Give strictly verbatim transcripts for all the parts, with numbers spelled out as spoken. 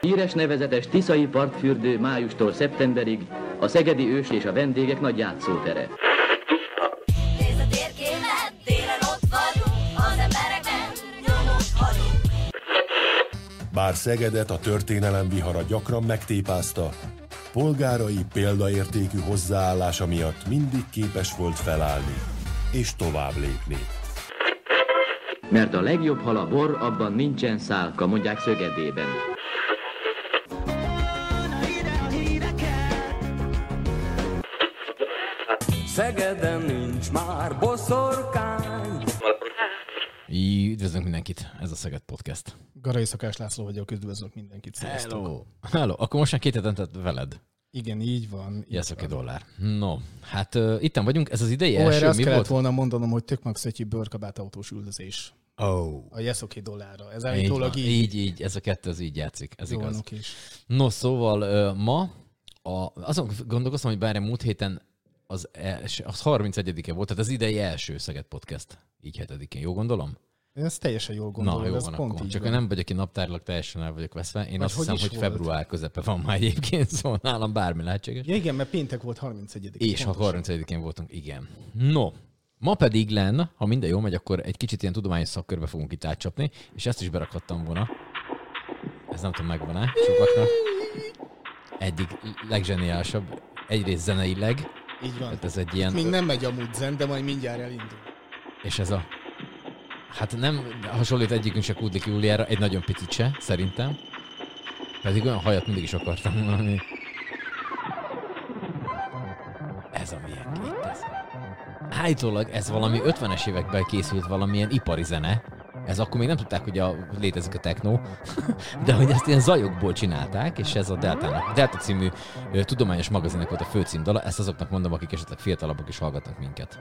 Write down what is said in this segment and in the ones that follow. Híres nevezetes tiszai partfürdő májustól szeptemberig a szegedi ős és a vendégek nagy játszótere. Nézd a térképet, délen ott vagyunk, az emberekben nyomot hagyunk. Bár Szegedet a történelem vihara gyakran megtépázta, polgárai példaértékű hozzáállása miatt mindig képes volt felállni és tovább lépni. Mert a legjobb hal a bor, abban nincsen szálka, mondják Szegedében. Szegeden nincs már boszorkány. Így, üdvözlünk mindenkit, ez a Szeged Podcast. Garai Szakás László vagyok, üdvözlök mindenkit, sziasztok. Hello. Hello, akkor most már két hetente veled. Igen, így van. Yes, oké, dollár. No, hát uh, itten vagyunk, ez az idei oh, első, mi volt? Erre kellett volna mondanom, hogy tök max egy bőrkabát autós üldözés. Oh. A yes, oké, dollárra. Ez állítólag így. Így, így, ez a kettő, az így játszik, ez jó, igaz. No, szóval uh, ma a, azon gondolkoztam, hogy bár a múlt héten az, els, az harmincegyedike volt, tehát az idei első Szeged Podcast, így hetedikén, jó gondolom? Én ezt teljesen jól gondolom. Na, jó, ez van pont akkor. Csak van. Nem vagyok én naptárlag, teljesen el vagyok veszve. Én vagy azt hogy hiszem, hogy volt? Február közepe van már egyébként, szóval nálam bármi lehetséges. Ja, igen, mert péntek volt harmincegyedikén. És ha harmincegyedikén voltunk, igen. No, ma pedig len, ha minden jól megy, akkor egy kicsit ilyen tudományos szakkörbe fogunk itt átcsapni, és ezt is berakhattam volna. Ez nem tudom, megvan-e sokaknak. Eddig legzseniálisabb, egyrészt zeneileg. Így van. Hát ez egy ilyen... Még nem megy amúgy zen, de majd mindjárt elindul. És ez a... Hát nem hasonlít egyikünk se Kudlik Júliára, egy nagyon picit se, szerintem. Pedig olyan hajat mindig is akartam mondani. Ez a milyen itt ez. Állítólag ez valami ötvenes években készült valamilyen ipari zene. Ez akkor még nem tudták, hogy a, létezik a technó, de hogy ezt ilyen zajokból csinálták, és ez a Deltának, Delta című uh, tudományos magazinnek volt a főcímdala. Ezt azoknak mondom, akik esetleg fiatalabbak is hallgatnak minket.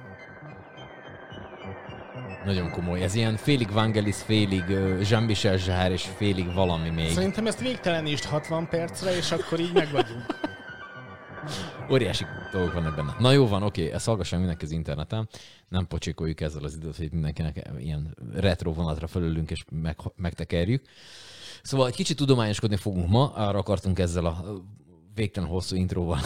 Nagyon komoly. Ez ilyen félig Vangelis, félig Jean-Michel Jarre és félig valami még. Szerintem ezt végtelenítsd hatvan percre, és akkor így megvagyunk. Óriási dolgok van ebben. Na jó van, oké, ezt hallgassam mindenki az interneten. Nem pocsékoljuk ezzel az időt, hogy mindenkinek ilyen retro vonatra fölülünk és meg, megtekerjük. Szóval egy kicsit tudományoskodni fogunk ma. Arra akartunk ezzel a végtelen hosszú intróval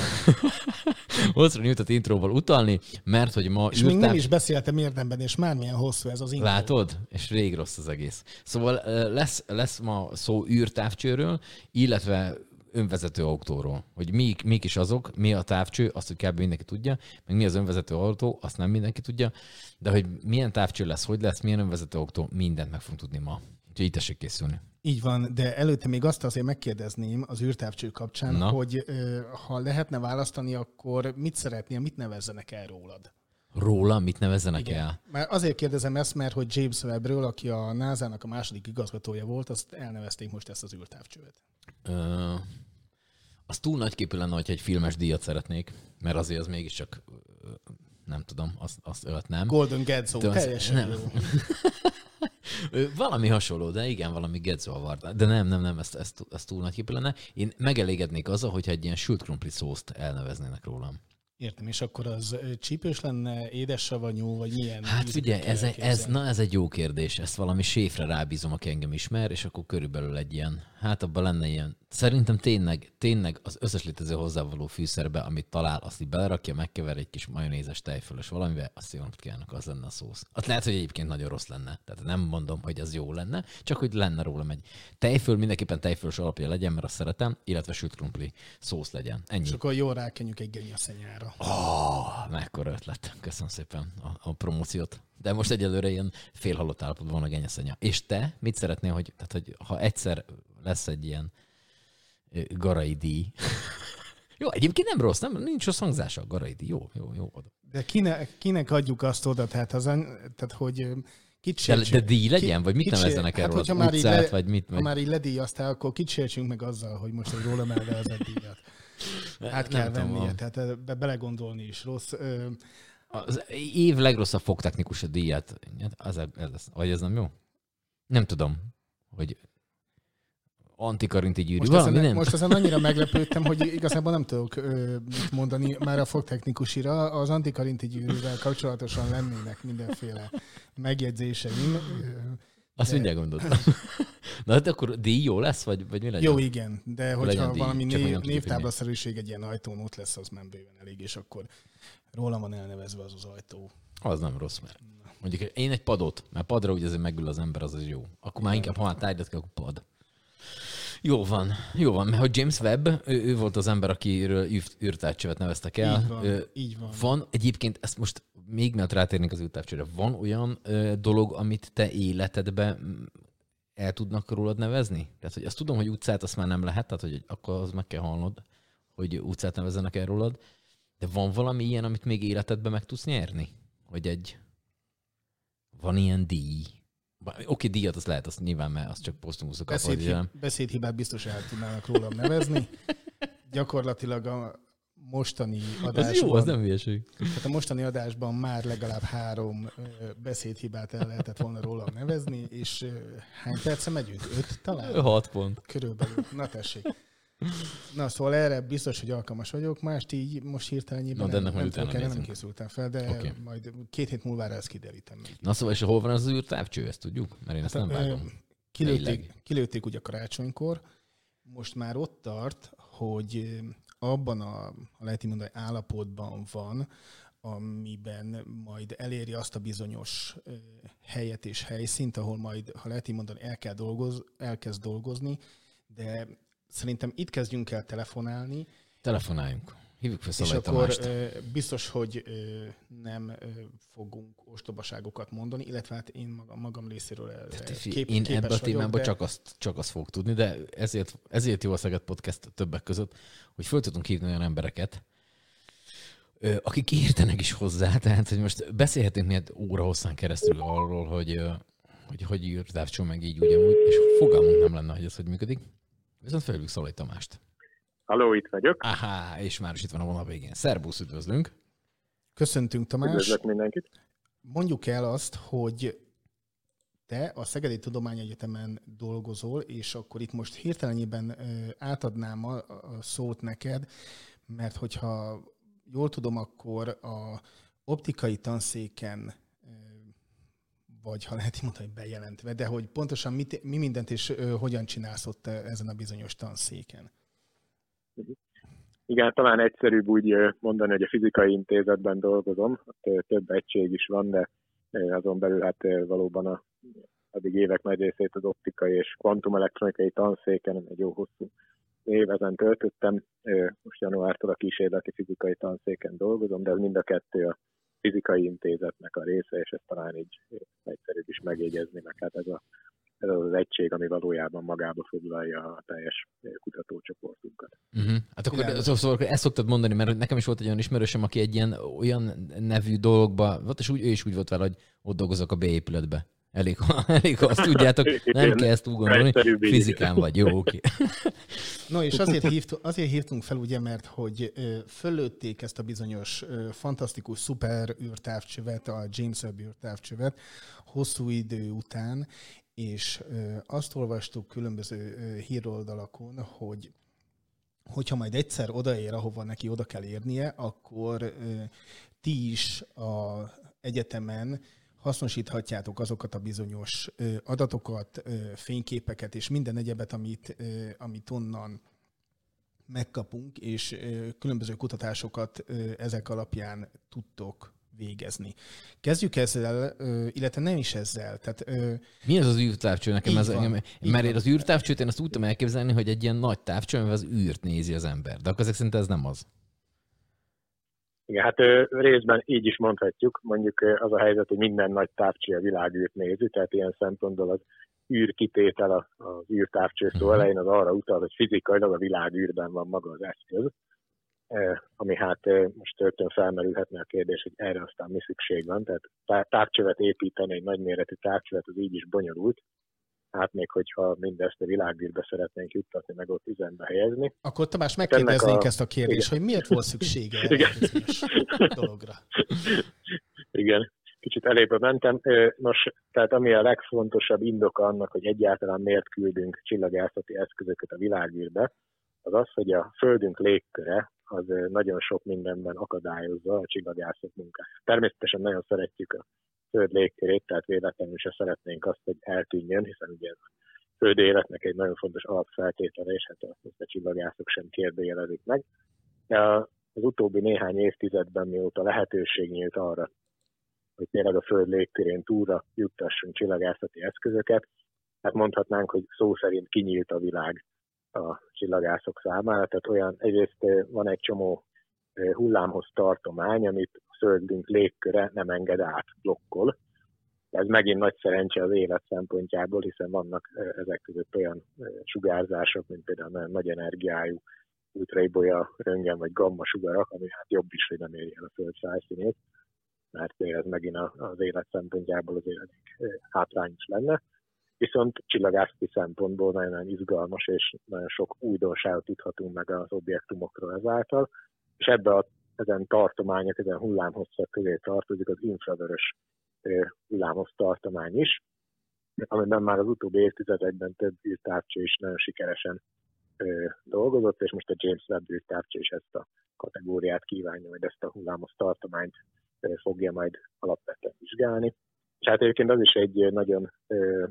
hosszú nyújtott intróval utalni, mert hogy ma... És írtám... még nem is beszéltem érdemben, és már milyen hosszú ez az intró. Látod? És rég rossz az egész. Szóval lesz, lesz ma szó űrtávcsőről, illetve önvezető autóról. Hogy mi, mik is azok, mi a távcső, azt, hogy kb. Mindenki tudja, meg mi az önvezető autó, azt nem mindenki tudja, de hogy milyen távcső lesz, hogy lesz, milyen önvezető autó, mindent meg fogunk tudni ma. Úgyhogy így tessék készülni. Így van, de előtte még azt azért megkérdezném az űrtávcső kapcsán, na, hogy ha lehetne választani, akkor mit szeretnél, mit nevezzenek el rólad? Róla? Mit nevezzenek igen el? Már azért kérdezem ezt, mert hogy James Webbről, aki a nászának a második igazgatója volt, azt elnevezték most ezt az űrtávcsőt. Ö, az túl nagyképű lenne, hogyha egy filmes díjat szeretnék, mert azért az mégiscsak, nem tudom, azt, azt ölt nem. Golden Gedzó, teljesen jó. Valami hasonló, de igen, valami Gedzó Award. De nem, nem, nem, ez, ez, ez túl nagy képű lenne. Én megelégednék azzal, hogyha egy ilyen sült krumpli szószt elneveznének rólam. Értem, és akkor az csípős lenne, édessavanyú, vagy milyen? Hát figyelj, ez, ez, na, ez egy jó kérdés. Ezt valami séfre rábízom, aki engem ismer, és akkor körülbelül egy ilyen, hát abban lenne ilyen. Szerintem tényleg, tényleg az összes létező hozzávaló fűszerbe, amit talál, azt így belerakja, megkever egy kis majonézes tejfölös valamivel, azt jól kívánok, az lenne a szósz. Azt lehet, hogy egyébként nagyon rossz lenne. Tehát nem mondom, hogy az jó lenne, csak hogy lenne rólam egy tejföl, mindenképpen tejfölös alapja legyen, mert azt szeretem, illetve sült krumpli szósz legyen. Ennyi. És akkor jól rákenjük egy gerinyaszenyára. Ó, oh, mekkora ötlet. Köszönöm szépen a, a promóciót. De most egyelőre ilyen félhalott állapotban van a genyeszenya. És te mit szeretnél, hogy, tehát, hogy ha egyszer lesz egy ilyen Garai díj. Jó, egyébként nem rossz, nem, nincs rossz hangzása a Garai díj. Jó, jó, jó. De kine, kinek adjuk azt oda, tehát, az, tehát hogy kísértsünk. De, de díj legyen? Ki, vagy mit nevezzenek erről hát, az utcát? Le, vagy mit, ha meg... már így ledíjaztál, akkor kísértsünk meg azzal, hogy most egy rólam elvevezett díjat. Hát kell vennie, tehát ebbe belegondolni is rossz. Az év legrosszabb fogtechnikus a díjat. Az, ez, ez, vagy ez nem jó? Nem tudom, hogy... antikarinti gyűrű, valami ezen, nem? Most ezen annyira meglepődtem, hogy igazából nem tudok ö, mit mondani már a fogtechnikusira. Az antikarinti gyűrűvel kapcsolatosan lennének mindenféle megjegyzéseim. Azt mindjárt gondoltam. Na, de akkor díj jó lesz, vagy, vagy mi legyen? Jó, igen, de hogyha díj, valami név, névtáblaszerűség egy ilyen ajtón ott lesz, az nem bőven elég, és akkor rólam van elnevezve az az ajtó. Az nem rossz, mert mondjuk én egy padot, mert padra úgy azért megül az ember, az az jó. Akkor már inkább, ha már tárgyat kell, akkor pad. Jó van, jó van, mert hogy James Webb, ő, ő volt az ember, akiről űrtávcsövet neveztek el. Így van, ő, így van. Van egyébként, ezt most még mielőtt rátérnénk az űrtávcsövre, van olyan ö, dolog, amit te életedben el tudnak rólad nevezni? Tehát, hogy azt tudom, hogy utcát azt már nem lehet, tehát, hogy akkor az meg kell hallnod, hogy utcát nevezzenek el rólad, de van valami ilyen, amit még életedben meg tudsz nyerni? Hogy egy... Van ilyen díj. Oké, okay, díjat az lehet, azt nyilván, mert azt csak posztumuszok Beszéd hib- akar. Beszédhibát biztos el tudnának rólam nevezni. Gyakorlatilag a mostani adásban... Ez jó, az nem hülyeség. Tehát a mostani adásban már legalább három beszédhibát el lehetett volna rólam nevezni, és hány perce megyünk? Öt talán? Hat pont. Körülbelül. Na tessék. Na, szóval erre biztos, hogy alkalmas vagyok. Mást így most hirtelen nyilván no, nem, nem, nem készültem fel, de okay. Majd két hét múlvára ezt kiderítem. Még. Na szóval, és hol van az űrtávcső, ezt tudjuk? Mert én ezt hát, nem vágom. Kilőtték, kilőtték ugye karácsonykor. Most már ott tart, hogy abban a lehet így mondani, állapotban van, amiben majd eléri azt a bizonyos helyet és helyszínt, ahol majd, ha lehet így mondani, el kell dolgoz, elkezd dolgozni, de szerintem itt kezdjünk el telefonálni. Telefonáljunk. Hívjuk fel Szalai Tamást. És akkor biztos, hogy nem fogunk ostobaságokat mondani, illetve hát én magam, magam részéről kép, én képes ebben a témában de... csak, azt, csak azt fogok tudni, de ezért, ezért jó a Szeged Podcast többek között, hogy föl tudunk hívni olyan embereket, akik értenek is hozzá. Tehát, hogy most beszélhetünk néhány óra hosszán keresztül arról, hogy hogy, hogy űrtávcső meg így ugyanúgy, és fogalmunk nem lenne, hogy ez hogy működik. Viszont felhívjuk Szalai Tamást. Halló, itt vagyok. Aha, és már is itt van a vonal végén. Szerbusz, üdvözlünk. Köszöntünk, Tamás. Üdvözlök mindenkit. Mondjuk el azt, hogy te a Szegedi Tudományegyetemen dolgozol, és akkor itt most hirtelenében átadnám a szót neked, mert hogyha jól tudom, akkor a optikai tanszéken vagy ha lehet mondani, hogy bejelentve, de hogy pontosan mit, mi mindent és ö, hogyan csinálsz ott ezen a bizonyos tanszéken? Igen, talán egyszerűbb úgy mondani, hogy a fizikai intézetben dolgozom, több egység is van, de azon belül hát valóban a, addig évek nagy részét az optikai és kvantumelektronikai tanszéken, egy jó hosszú év ezen töltöttem, most januártól a kísérleti fizikai tanszéken dolgozom, de ez mind a kettő a fizikai intézetnek a része, és ezt talán így egyszerűbb is megjegyezni, mert hát ez, a, ez az egység, ami valójában magába foglalja a teljes kutatócsoportunkat. Uh-huh. Hát akkor szóval, ezt szoktad mondani, mert nekem is volt egy olyan ismerősöm, aki egy ilyen olyan nevű dologba, és úgy, ő is úgy volt vele, hogy ott dolgozok a B-épületbe. Elég, elég, azt tudjátok, nem kell ezt úgy gondolni, fizikán vagy, jó, oké. No, és azért, hívt, azért hívtunk fel, ugye, mert hogy föllőtték ezt a bizonyos fantasztikus szuper űrtávcsövet, a James Webb űrtávcsövet hosszú idő után, és azt olvastuk különböző híroldalakon, hogy hogyha majd egyszer odaér, ahova neki oda kell érnie, akkor ti is az egyetemen hasznosíthatjátok azokat a bizonyos adatokat, fényképeket és minden egyebet, amit, amit onnan megkapunk, és különböző kutatásokat ezek alapján tudtok végezni. Kezdjük ezzel, illetve nem is ezzel. Tehát, mi ez az űrtávcső nekem? Ez, van, mert én az űrtávcsőt én azt úgy tudom elképzelni, hogy egy ilyen nagy távcső, amivel az űrt nézi az ember. De akkor ezek szerint ez nem az. Igen, hát ő, részben így is mondhatjuk, mondjuk az a helyzet, hogy minden nagy távcső a világűrt nézi, tehát ilyen szempontból az űrkitétel az űrtávcső szó elején az arra utal, hogy fizikailag a világűrben van maga az eszköz, ami hát most rögtön felmerülhetne a kérdés, hogy erre aztán mi szükség van, tehát távcsövet építeni, egy nagyméretű távcsövet, az így is bonyolult. Hát még hogyha mindezt a világűrbe szeretnénk juttatni, meg ott üzembe helyezni. Akkor Tamás, megkérdeznénk a... ezt a kérdést, hogy miért volt szüksége erre a dologra? Igen, kicsit elébe mentem. Nos, tehát ami a legfontosabb indoka annak, hogy egyáltalán miért küldünk csillagászati eszközöket a világűrbe, az az, hogy a Földünk légköre az nagyon sok mindenben akadályozza a csillagászat munkáját. Természetesen nagyon szeretjük a Föld légkörét, tehát véletlenül se szeretnénk azt, hogy eltűnjön, hiszen ugye a föld életnek egy nagyon fontos alapfeltétele, és hát azt a csillagászok sem kérdőjelezik meg. Az utóbbi néhány évtizedben, mióta lehetőség nyílt arra, hogy tényleg a föld légtérén túlra juttassunk csillagászati eszközöket, hát mondhatnánk, hogy szó szerint kinyílt a világ a csillagászok számára, tehát olyan, egyrészt van egy csomó hullámhoz tartomány, amit a földünk légköre nem enged át, blokkol. Ez megint nagy szerencse az élet szempontjából, hiszen vannak ezek között olyan sugárzások, mint például nagy energiájú ultraibolya, röntgen vagy gamma sugarak, ami hát jobb is, hogy nem érjen a föld felszínét, mert ez megint az élet szempontjából az élet hátrányos lenne. Viszont csillagászati szempontból nagyon izgalmas, és nagyon sok újdonságot tudhatunk meg az objektumokról ezáltal, és ebbe a, ezen tartományok, ezen hullámhosszak közé tartozik az infravörös hullámhossz tartomány is, amiben már az utóbbi évtizedekben több űrtávcső is nagyon sikeresen ö, dolgozott, és most a James Webb űrtávcső is ezt a kategóriát kívánja, hogy ezt a hullámhossz tartományt ö, fogja majd alapvetően vizsgálni. És hát egyébként az is egy nagyon ö,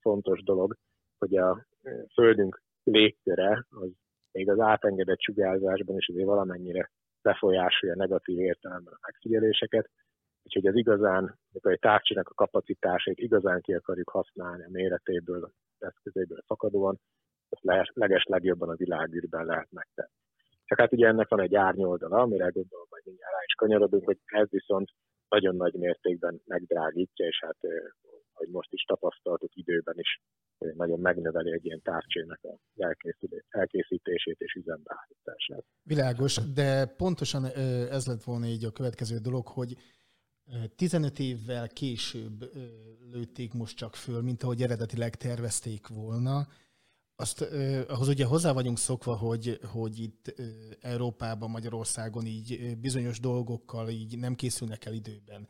fontos dolog, hogy a Földünk légköre az még az átengedett sugárzásban is azért valamennyire befolyásolja negatív értelemben a megfigyeléseket, úgyhogy az igazán, mikor egy távcsőnek a kapacitásait igazán ki akarjuk használni a méretéből, az eszközéből fakadóan, azt leges legjobban a világűrben lehet megtenni. Csak hát ugye ennek van egy árnyoldala, amire gondolom, hogy mindjárt rá is kanyarodunk, hogy ez viszont nagyon nagy mértékben megdrágítja, és hát, hogy most is tapasztaltuk, időben is nagyon megnöveli egy ilyen távcsőnek az elkészítését és üzembeállítását. Világos, de pontosan ez lett volna így a következő dolog, hogy tizenöt évvel később lőtték most csak föl, mint ahogy eredetileg tervezték volna. Azt, ahhoz ugye hozzá vagyunk szokva, hogy, hogy itt Európában, Magyarországon így bizonyos dolgokkal így nem készülnek el időben.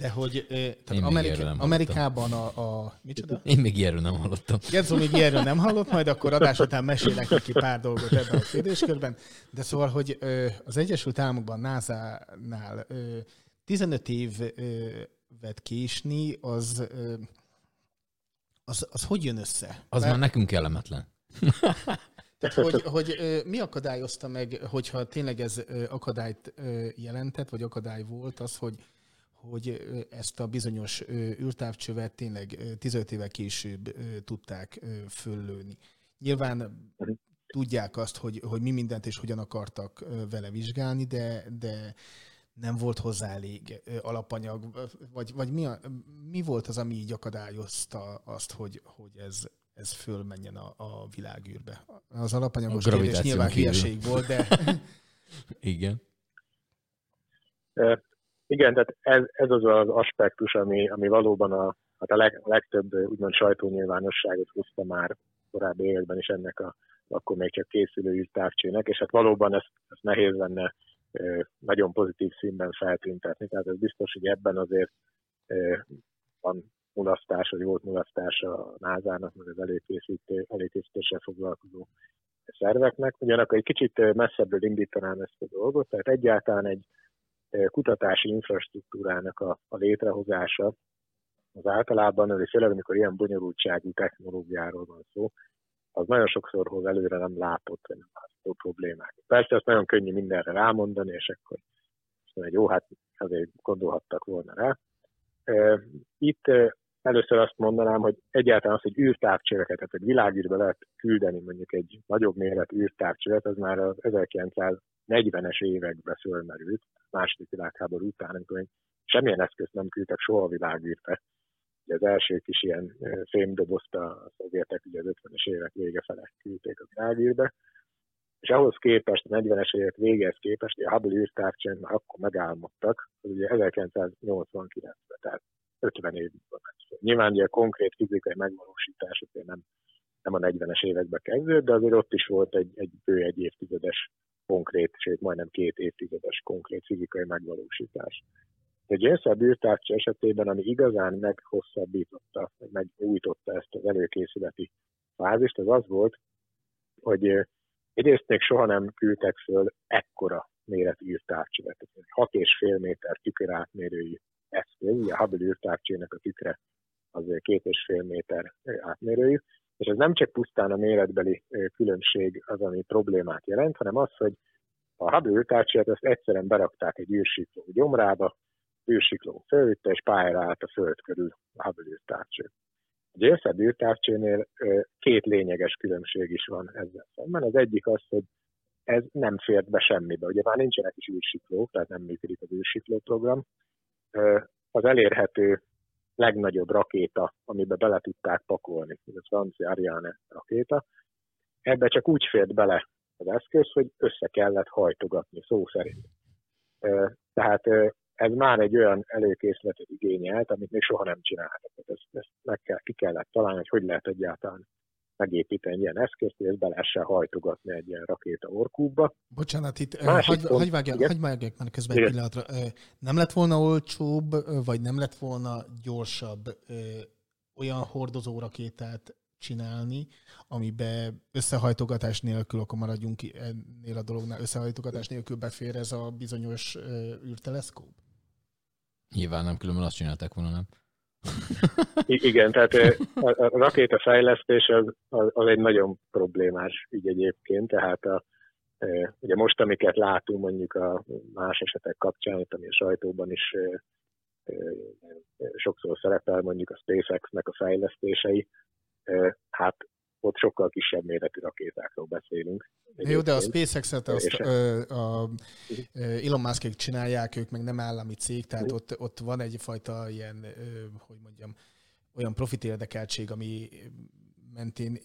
De hogy tehát Amerika, Amerikában a, a... Micsoda? Én még ilyenről nem hallottam. Gerzo még ilyenről nem hallott, majd akkor adás után mesélek neki pár dolgot ebben a kérdéskörben. De szóval, hogy az Egyesült Államokban, násánál tizenöt évet késni, az, az, az hogy jön össze? Az Mert... már nekünk kellemetlen. Tehát, hogy, hogy mi akadályozta meg, hogyha tényleg ez akadályt jelentett, vagy akadály volt az, hogy, hogy ezt a bizonyos űrtávcsövet tényleg tizenöt évvel később tudták föllőni. Nyilván tudják azt, hogy, hogy mi mindent és hogyan akartak vele vizsgálni, de... de nem volt hozzá elég alapanyag, vagy, vagy mi, a, mi volt az, ami így akadályozta azt, hogy, hogy ez, ez fölmenjen a, a világűrbe? Az alapanyagos kérdés nyilván hülyeség volt, de... Igen. Igen, tehát ez, ez az az aspektus, ami, ami valóban a, hát a, leg, a legtöbb úgymond sajtónyilvánosságot hozta már korábbi években is ennek a, akkor még csak készülő űrtávcsőnek, és hát valóban ezt, ezt nehéz lenne nagyon pozitív színben feltüntetni, tehát ez biztos, hogy ebben azért van mulasztás, vagy volt mulasztás a nászának, meg az előkészítő, előkészítéssel foglalkozó szerveknek. Ugyanakkor egy kicsit messzebbről indítanám ezt a dolgot, tehát egyáltalán egy kutatási infrastruktúrának a, a létrehozása az általában, főleg amikor ilyen bonyolultságú technológiáról van szó, az nagyon sokszor hoz előre nem látott, vagy nem látható problémák. Persze ezt nagyon könnyű mindenre rámondani, és akkor jó, hát azért gondolhattak volna rá. Itt először azt mondanám, hogy egyáltalán az, hogy űrtávcsöveket, tehát egy világűrbe lehet küldeni mondjuk egy nagyobb méretű űrtávcsövet, az már az ezerkilencszáznegyvenes években fölmerült, második világháború után, amikor semmilyen eszközt nem küldtek soha a világűrbe. Az első kis ilyen fémdobozt a szovjetek ugye az ötvenes évek vége fele küldték a világűrbe, és ahhoz képest, a negyvenes évek végéhez képest, a Hubble űrtávcsőn már akkor megálmodtak, az ugye ezerkilencszáznyolcvankilencben, tehát ötven évig van. Nyilván ugye a konkrét fizikai megvalósítás nem, nem a negyvenes években kezdődött, de azért ott is volt egy, egy bő egy évtizedes konkrét, sőt majdnem két évtizedes konkrét fizikai megvalósítás. A James Webb űrtávcső esetében, ami igazán meghosszabbította, megújította ezt az előkészületi fázist, az az volt, hogy egyrészt még soha nem küldtek föl ekkora méretű űrtávcsövet. hat és fél méter tükörátmérői eszköz, a Hubble űrtávcsőnek a tükre az két és fél méter átmérőjű, És ez nem csak pusztán a méretbeli különbség az, ami problémát jelent, hanem az, hogy a Hubble űrtárcsát ezt egyszerűen berakták egy űrsikló gyomrába, űrsikló fölütte, és pályára állt a Föld körül a Hubble űrtárcső. A James Webb űrtárcsénél két lényeges különbség is van ezzel szemben. Az egyik az, hogy ez nem fért be semmibe. Ugye már nincsenek is űrsiklók, tehát nem működik az űrsikló program. Az elérhető legnagyobb rakéta, amiben bele tudták pakolni, ez a francia Ariane rakéta, ebbe csak úgy fért bele az eszköz, hogy össze kellett hajtogatni, szó szerint. Tehát ez már egy olyan előkészletet igényelt, amit még soha nem csináltak. Ezt, ezt meg kell, ki kellett találni, hogy hogy lehet egyáltalán megépíteni ilyen eszközt, és be lehessen hajtogatni egy ilyen rakéta orkúba. Bocsánat, itt hagyj vágjak már közben egy pillanatra. Nem lett volna olcsóbb, vagy nem lett volna gyorsabb olyan hordozó rakétát csinálni, amiben összehajtogatás nélkül, akkor maradjunk ennél a dolognál, összehajtogatás nélkül befér ez a bizonyos űrteleszkóp? Nyilván nem, különben azt csinálták volna, nem? I- igen, tehát a rakétafejlesztés az, az egy nagyon problémás ügy egyébként, tehát a, ugye most, amiket látunk mondjuk a más esetek kapcsán, ami a sajtóban is sokszor szerepel, mondjuk a SpaceX-nek a fejlesztései, hát ott sokkal kisebb méretű rakétákról beszélünk. Jó, de a SpaceX-et azt ö, a Elon Muskék csinálják, ők meg nem állami cég, tehát ott, ott van egyfajta ilyen, ö, hogy mondjam, olyan profitérdekeltség, ami mentén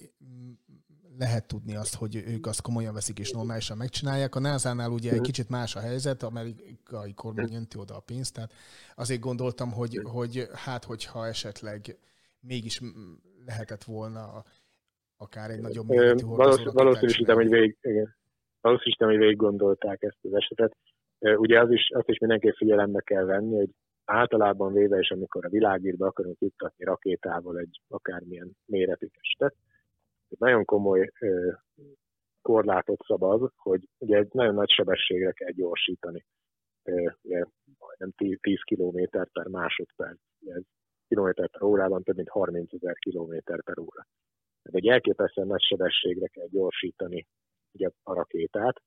lehet tudni azt, hogy ők azt komolyan veszik és normálisan megcsinálják. A násánál ugye egy kicsit más a helyzet, amerikai kormány önti oda a pénzt, tehát azért gondoltam, hogy, hogy hát, hogyha esetleg mégis lehetett volna akár egy nagyobb méretű hordozóra. Valószínűsítem, hogy végig, végig gondolták ezt az esetet. Ugye az is, azt is mindenképp figyelembe kell venni, hogy általában véve is, amikor a világírba akarunk juttatni rakétával egy akármilyen méretű testet, nagyon komoly korlátot szab az, hogy ugye egy nagyon nagy sebességre kell gyorsítani. Ugye, majdnem tíz kilométer per másodperc. Ez kilométer per órában több mint harmincezer kilométer per óra. Tehát egy elképesztően nagy sebességre kell gyorsítani ugye, a rakétát.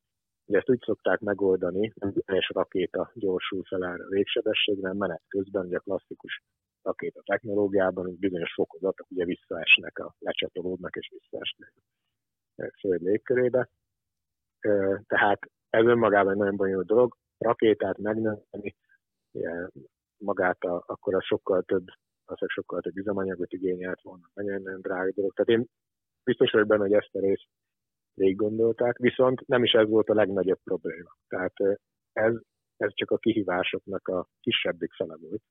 Ugye ezt úgy szokták megoldani, hogy teljes rakéta gyorsul fel a végsebességre, menet közben, ugye a klasszikus rakéta technológiában bizonyos fokozatok ugye visszaesnek, a, lecsatolódnak és visszaesnek a föld légkörébe. Tehát ez önmagában egy nagyon bonyolult dolog. Rakétát megnövelni, magát a, akkor az sokkal több, azok sokkal több üzemanyagot igényelt volna, nagyon-nagyon drága dolog. Tehát én biztos vagyok benne, hogy ezt a részt végig gondolták, viszont nem is ez volt a legnagyobb probléma. Tehát ez, ez csak a kihívásoknak a kisebbik fele volt,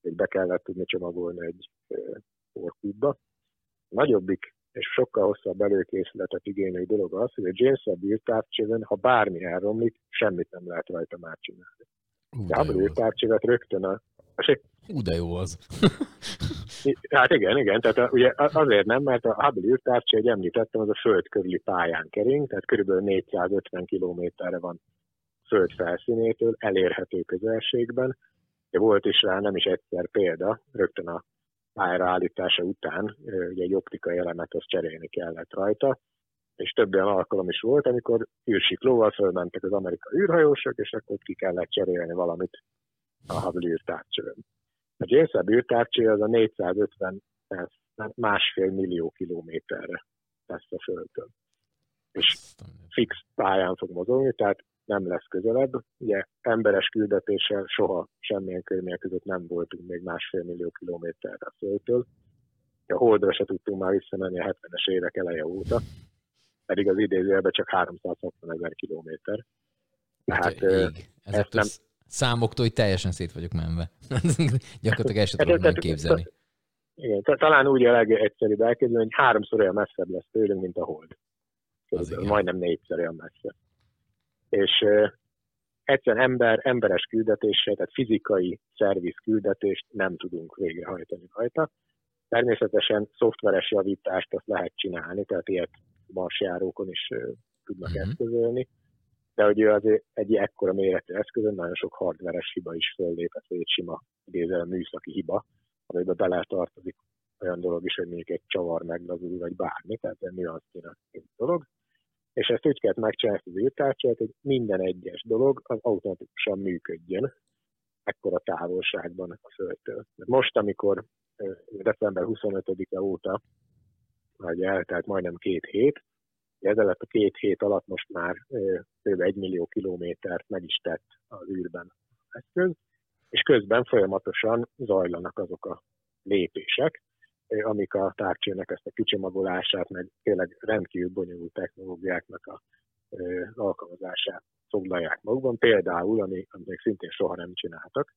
hogy be kellett tudni csomagolni egy orkútba. A nagyobbik és sokkal hosszabb előkészletet igénylő dolog az, hogy a James Webb űrtávcsőben, ha bármi elromlik, semmit nem lehet rajta már csinálni. De a űrtávcsövet rögtön a... a Ú, de jó az. Hát igen, igen, tehát a, ugye azért nem, mert a Hubble űrtávcső, ahogy említettem, az a Föld körüli pályán kering, tehát körülbelül négyszázötven kilométerre van Föld felszínétől, elérhető közelségben. Volt is rá nem is egyszer példa, rögtön a pályára állítása után, ugye egy optikai elemet azt cserélni kellett rajta, és több olyan alkalom is volt, amikor űrsiklóval fölmentek az amerikai űrhajósok, és akkor ki kellett cserélni valamit a Hubble űrtávcsőn. A James Webb űrtávcső az a négyszázötven másfél millió kilométerre tesz a Földön. És fix pályán fog mozogni, tehát nem lesz közelebb. Ugye emberes küldetéssel soha semmilyen körülmények között nem voltunk még másfél millió kilométerre a Földtől. A Holdra se tudtunk már visszamenni a hetvenes évek eleje óta, pedig az idézőjelben csak háromszázhatvanezer kilométer. Tehát ezt nem... Számoktól hogy teljesen szét vagyok menve. Gyakorlatilag el sem tudom megképzelni. Igen, talán úgy a legegyszerűbb elképzelni, hogy háromszor olyan messzebb lesz tőlünk, mint a Hold. Majdnem négyszer olyan messze. És egyszerűen ember, emberes küldetésre, tehát fizikai szerviz küldetést nem tudunk végrehajtani rajta. Természetesen szoftveres javítást azt lehet csinálni, tehát ilyet marsjárókon is tudnak mm-hmm. eszközölni, de hogy azért egy ekkora méretű eszközön nagyon sok hardveres hiba is föllépett, vagy egy sima idézőjelben műszaki hiba, amiben beletartozik olyan dolog is, hogy mondjuk egy csavar meglazul, vagy bármi, tehát egy nüanszkinak egy dolog. És ezt úgy kellett megcsinálni az űrtárcsát, hogy minden egyes dolog az automatikusan működjön ekkora távolságban a Földtől. Most, amikor december huszonötödike óta, vagy eltelt majdnem két hét, ezelőtt a két hét alatt most már kb. egy millió kilométert meg is tett az űrben az eszköz, és közben folyamatosan zajlanak azok a lépések, amik a tárcsének ezt a kicsomagolását, meg tényleg rendkívül bonyolult technológiáknak a ö, alkalmazását foglalják magukban. Például, ami, amit még szintén soha nem csináltak,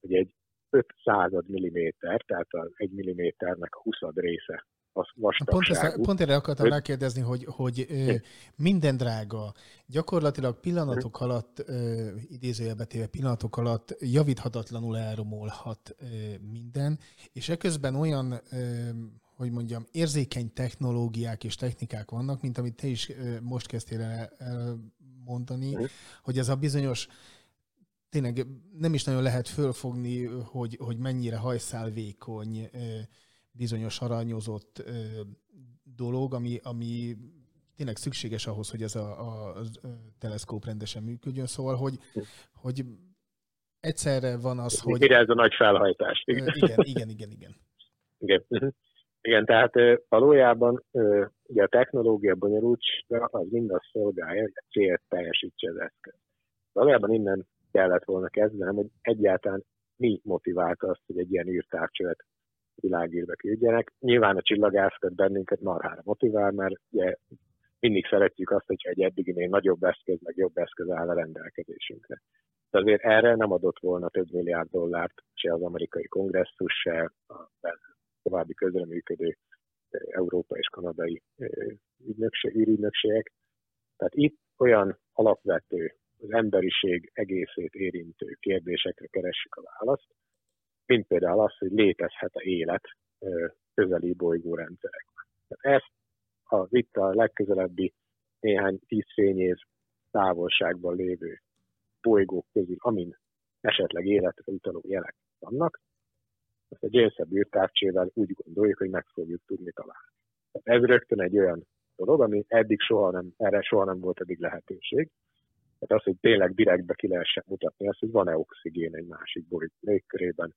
hogy egy öt század milliméter, tehát az egy milliméternek a huszad része az vastagságú. Pont, pont erre akartam rákérdezni, hogy, hogy ö, minden drága, gyakorlatilag pillanatok alatt, ö, idézőjelbe téve pillanatok alatt javíthatatlanul elromolhat ö, minden, és eközben olyan, ö, hogy mondjam, érzékeny technológiák és technikák vannak, mint amit te is ö, most kezdtél el, el mondani, hogy ez a bizonyos, tényleg nem is nagyon lehet fölfogni, hogy, hogy mennyire hajszálvékony, ö, bizonyos arányozott ö, dolog, ami, ami tényleg szükséges ahhoz, hogy ez a, a, a teleszkóp rendesen működjön. Szóval, hogy, hogy egyszerre van az, hogy... Mire ez a nagy felhajtás. Igen, igen, igen, igen. Igen, igen. igen tehát ö, valójában ö, ugye a technológia bonyolultsága az mind azt szolgálja, hogy a célt teljesítse az eszköz. Valójában innen kellett volna kezdenem, hogy egyáltalán mi motiválta azt, hogy egy ilyen űrtárcsövet világírbe küldjenek. Nyilván a csillagászat bennünket marhára motivál, mert ugye mindig szeretjük azt, hogyha egy eddiginél nagyobb eszköz, meg jobb eszköz áll a rendelkezésünkre. De azért erre nem adott volna több milliárd dollárt se az amerikai kongresszus, se a további közreműködő európai és kanadai űrügynökségek. Tehát itt olyan alapvető, az emberiség egészét érintő kérdésekre keressük a választ, mint például az, hogy létezhet-e élet közeli bolygórendszerekben. Ezt az itt a legközelebbi néhány tíz fényév távolságban lévő bolygók közül, amin esetleg életre utaló jelek vannak, ezt a James Webb űrtávcsével úgy gondoljuk, hogy meg fogjuk tudni találni. Tehát ez rögtön egy olyan dolog, ami eddig soha nem, erre soha nem volt eddig lehetőség. Tehát az, hogy tényleg direktbe ki lehessen mutatni azt, hogy van-e oxigén egy másik bolygó légkörében,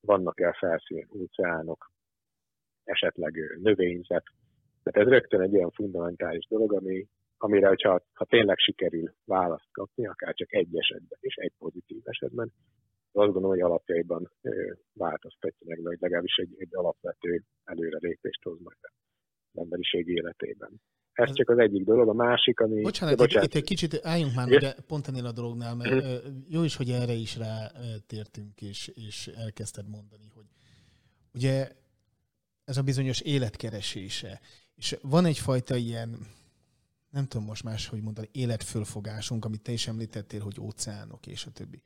vannak-e a felszínen óceánok, esetleg növényzet. Tehát ez rögtön egy olyan fundamentális dolog, ami, amire, hogyha, ha tényleg sikerül választ kapni, akár csak egy esetben és egy pozitív esetben, az azt gondolom, hogy alapjaiban változtatja meg, vagy legalábbis egy, egy alapvető előrelépést hoz majd az emberiség életében. Ez csak az egyik dolog, a másik, ami... Bocsánat, bocsánat. Itt egy kicsit álljunk már ugye pont ennél a dolognál, mert jó is, hogy erre is rátértünk, és, és elkezdted mondani, hogy ugye ez a bizonyos életkeresése, és van egyfajta ilyen, nem tudom most máshogy mondani, életfölfogásunk, amit te is említettél, hogy óceánok és a többi.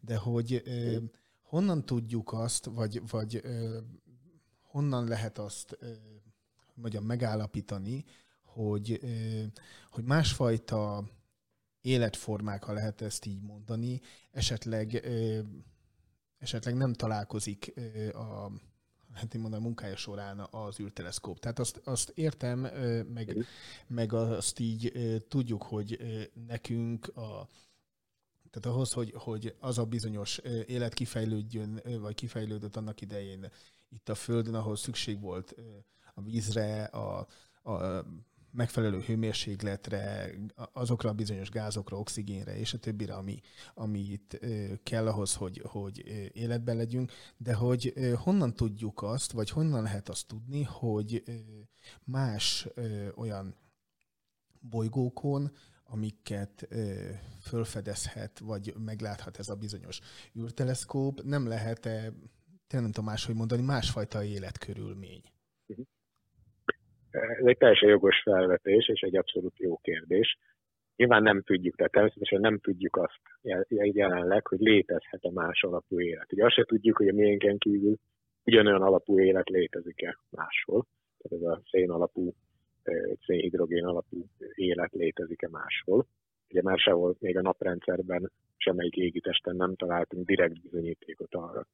De hogy eh, honnan tudjuk azt, vagy, vagy eh, honnan lehet azt eh, mondjam, megállapítani, Hogy, hogy másfajta életformák, ha lehet ezt így mondani, esetleg, esetleg nem találkozik a, hát én mondom, a munkája során az űrteleszkóp. Tehát azt, azt értem, meg, meg azt így tudjuk, hogy nekünk a, tehát ahhoz, hogy, hogy az a bizonyos élet kifejlődjön, vagy kifejlődött annak idején itt a Földön, ahol szükség volt a vízre, a, a megfelelő hőmérsékletre, azokra a bizonyos gázokra, oxigénre és a többire, ami, ami itt kell ahhoz, hogy, hogy életben legyünk, de hogy honnan tudjuk azt, vagy honnan lehet azt tudni, hogy más olyan bolygókon, amiket fölfedezhet, vagy megláthat ez a bizonyos űrteleszkóp, nem lehet-e, tényleg nem tudom máshogy mondani, másfajta életkörülmény? Ez egy teljesen jogos felvetés, és egy abszolút jó kérdés. Nyilván nem tudjuk, tehát természetesen nem tudjuk azt jelenleg, hogy létezhet-e más alapú élet. Ugye azt se tudjuk, hogy a miénken kívül ugyanolyan alapú élet létezik-e máshol. Tehát ez a szén alapú, szénhidrogén alapú élet létezik-e máshol. Ugye már sehol, még a naprendszerben semmelyik égitesten nem találtunk direkt bizonyítékot arra,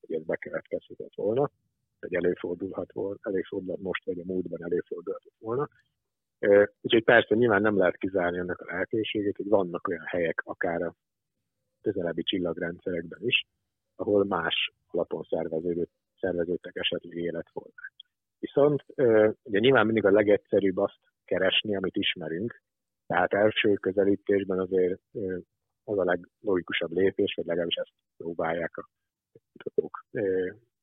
hogy ez bekövetkezhetett volna. hogy előfordulhat volt, előfordulhat most, vagy a múltban előfordulhatott volna. Úgyhogy persze nyilván nem lehet kizárni ennek a lehetőségét, hogy vannak olyan helyek, akár a közelebbi csillagrendszerekben is, ahol más alapon szerveződtek esetleg életformák. Viszont ugye nyilván mindig a legegyszerűbb azt keresni, amit ismerünk, tehát első közelítésben azért az a leglogikusabb lépés, vagy legalábbis ezt próbálják a kutatók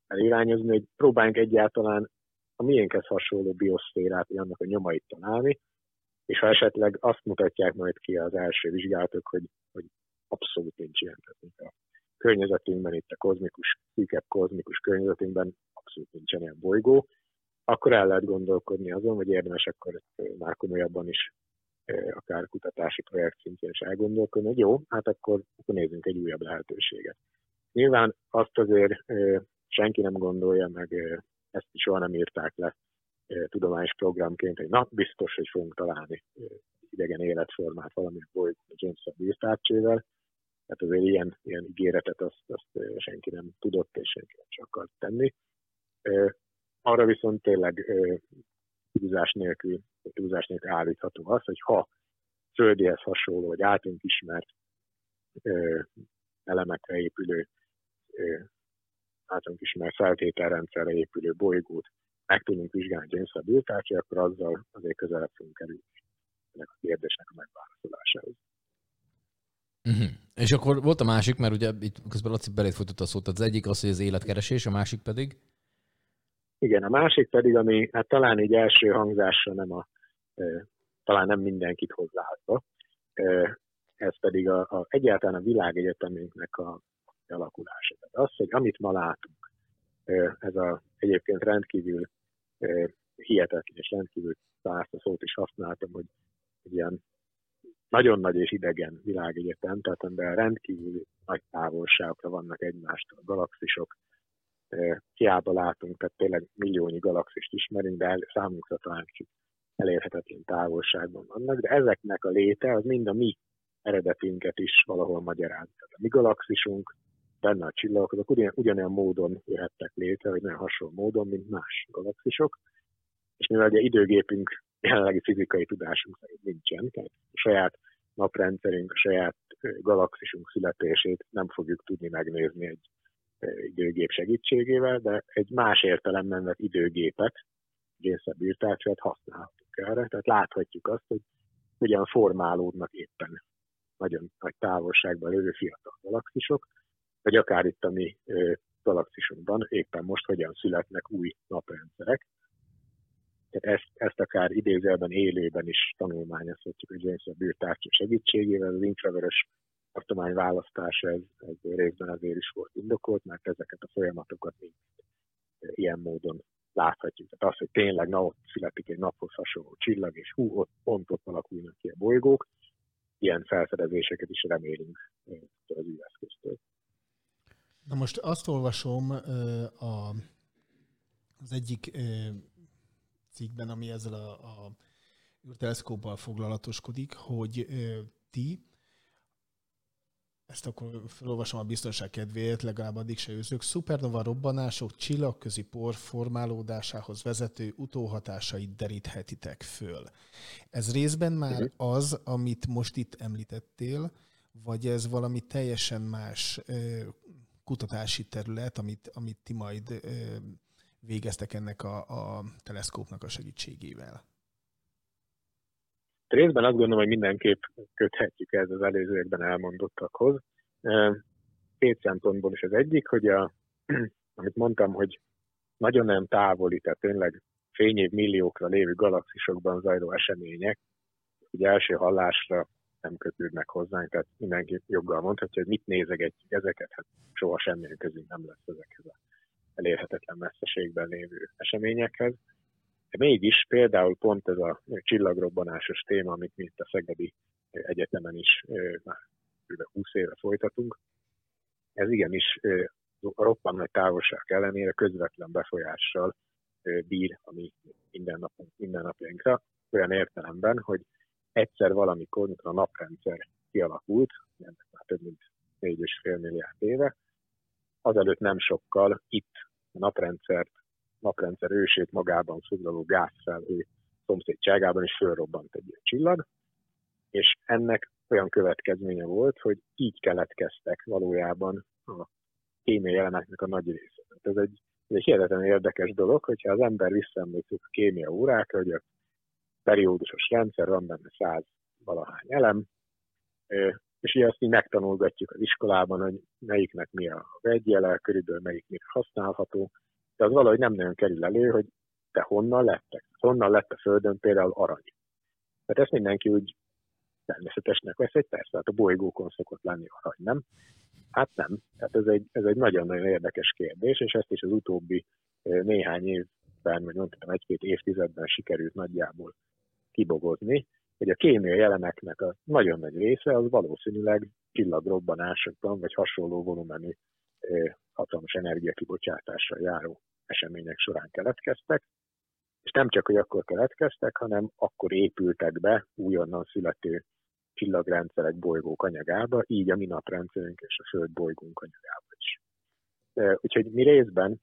elirányozni, hogy próbáljunk egyáltalán a miénkhez hasonló bioszférát, vagy annak a nyomait találni, és ha esetleg azt mutatják majd ki az első vizsgálatok, hogy, hogy abszolút nincs ilyen. Tehát a környezetünkben, itt a kozmikus, szűkebb kozmikus környezetünkben abszolút nincsen ilyen bolygó, akkor el lehet gondolkodni azon, hogy érdemes akkor már komolyabban is akár kutatási projekt szintén is elgondolkodni, hogy jó, hát akkor, akkor nézzünk egy újabb lehetőséget. Nyilván azt azért senki nem gondolja, meg ezt is soha nem írták le tudományos programként, hogy na, biztos, hogy fogunk találni idegen életformát valamilyen bolygón a James Webb űrtávcsővel. Tehát azért ilyen, ilyen ígéretet azt, azt senki nem tudott, és senki nem csak akart tenni. Arra viszont tényleg túlzás nélkül, túlzás nélkül állítható az, hogy ha földihez hasonló, vagy általunk ismert ö, elemekre épülő, ö, általunk ismert feltételrendszerre épülő bolygót meg tudunk vizsgálni James Webb űrtávcső, akkor azzal azért közelebb fogunk kerülni ennek a kérdésnek a megválaszolásához. Uh-huh. És akkor volt a másik, mert ugye itt közben Laci belét folytatta a szót, tehát az egyik az, hogy az életkeresés, a másik pedig? Igen, a másik pedig, ami hát talán egy első hangzásra nem a, e, talán nem mindenkit hoz látva, e, ez pedig a, a, egyáltalán a világegyetemünknek a, a alakulása. Tehát az, hogy amit ma látunk, e, ez a, egyébként rendkívül e, hihetetlen és rendkívül szárt a szót is használtam, hogy ilyen nagyon nagy és idegen világegyetem, tehát amiben rendkívül nagy távolságokra vannak egymástól a galaxisok, hiába látunk, tehát tényleg milliónyi galaxist ismerünk, de számunkra talán kicsit elérhetetlen távolságban vannak, de ezeknek a léte az mind a mi eredetünket is valahol magyarázza. A mi galaxisunk, benne a csillagok, azok ugyan, ugyanolyan módon jöhettek létre, vagy nagyon hasonló módon, mint más galaxisok, és mivel ugye időgépünk jelenlegi fizikai tudásunk szerint nincsen, tehát a saját naprendszerünk, a saját galaxisunk születését nem fogjuk tudni megnézni egy időgép segítségével, de egy más értelemben vett időgépet, James Webb űrtávcsövet használhatunk erre, tehát láthatjuk azt, hogy hogyan formálódnak éppen nagyon nagy távolságban lévő fiatal galaxisok, vagy akár itt a mi galaxisunkban éppen most hogyan születnek új naprendszerek. Tehát ezt, ezt akár idézelben, élőben is tanulmányozhatjuk a James Webb űrtávcső segítségével, az infravörös tartomány választása ez, ez részben azért is volt indokolt, mert ezeket a folyamatokat mind ilyen módon láthatjuk. Tehát az, hogy tényleg na ott születik egy naphoz hasonló csillag, és hú, ott pont ott alakulnak ki a bolygók, ilyen felfedezéseket is remélünk az űreszköztől. Na most azt olvasom a, az egyik cikkben, ami ezzel a, a űrteleszkóppal foglalatoskodik, hogy ti ezt akkor felolvasom a biztonság kedvéért, legalább addig se őzök. Szupernova robbanások csillagközi por formálódásához vezető utóhatásait deríthetitek föl. Ez részben már az, amit most itt említettél, vagy ez valami teljesen más kutatási terület, amit, amit ti majd végeztek ennek a, a teleszkópnak a segítségével? Részben azt gondolom, hogy mindenképp köthetjük ezt az előzőekben elmondottakhoz. Két szempontból is az egyik, hogy a, amit mondtam, hogy nagyon nem távoli, tehát tényleg fényév milliókra lévő galaxisokban zajló események, ugye első hallásra nem kötődnek hozzánk, tehát mindenki joggal mondhatja, hogy mit nézegetjük ezeket, hát soha semmilyen közünk nem lesz ezekhez az elérhetetlen messzeségben lévő eseményekhez. De mégis például pont ez a csillagrobbanásos téma, amit mi itt a Szegedi Egyetemen is már kb. húsz éve folytatunk, ez igenis a roppant nagy távolság ellenére közvetlen befolyással bír a mi mindennapjainkra, olyan értelemben, hogy egyszer valamikor, mikor a naprendszer kialakult, ennek már több mint négy és fél milliárd éve, azelőtt nem sokkal itt a naprendszert naprendszer ősét magában foglaló gázfelhő szomszédságában is fölrobbant egy ilyen csillag, és ennek olyan következménye volt, hogy így keletkeztek valójában a kémiai elemeknek a nagy része. Ez egy, ez egy hihetetlen érdekes dolog, hogyha az ember visszaemlékszik a kémia órákra, hogy a periódusos rendszer, van benne száz valahány elem, és így azt így megtanulgatjuk az iskolában, hogy melyiknek mi a vegyjele, körülbelül melyik mire használható, de az valahogy nem nagyon kerül elő, hogy te honnan lettek. Honnan lett a Földön például arany. Tehát ezt mindenki úgy természetesnek vesz, hogy persze, hát a bolygókon szokott lenni arany, nem? Hát nem. Tehát ez egy, ez egy nagyon-nagyon érdekes kérdés, és ezt is az utóbbi néhány évben, vagy mondtam, egy-két évtizedben sikerült nagyjából kibogozni, hogy a kémiai elemeknek a nagyon nagy része az valószínűleg csillagrobbanásokban, vagy hasonló volumenű hatalmas energiakibocsátással járó események során keletkeztek, és nem csak, hogy akkor keletkeztek, hanem akkor épültek be újonnan születő csillagrendszerek bolygók anyagába, így a mi naprendszerünk és a Föld bolygónk anyagába is. Úgyhogy mi részben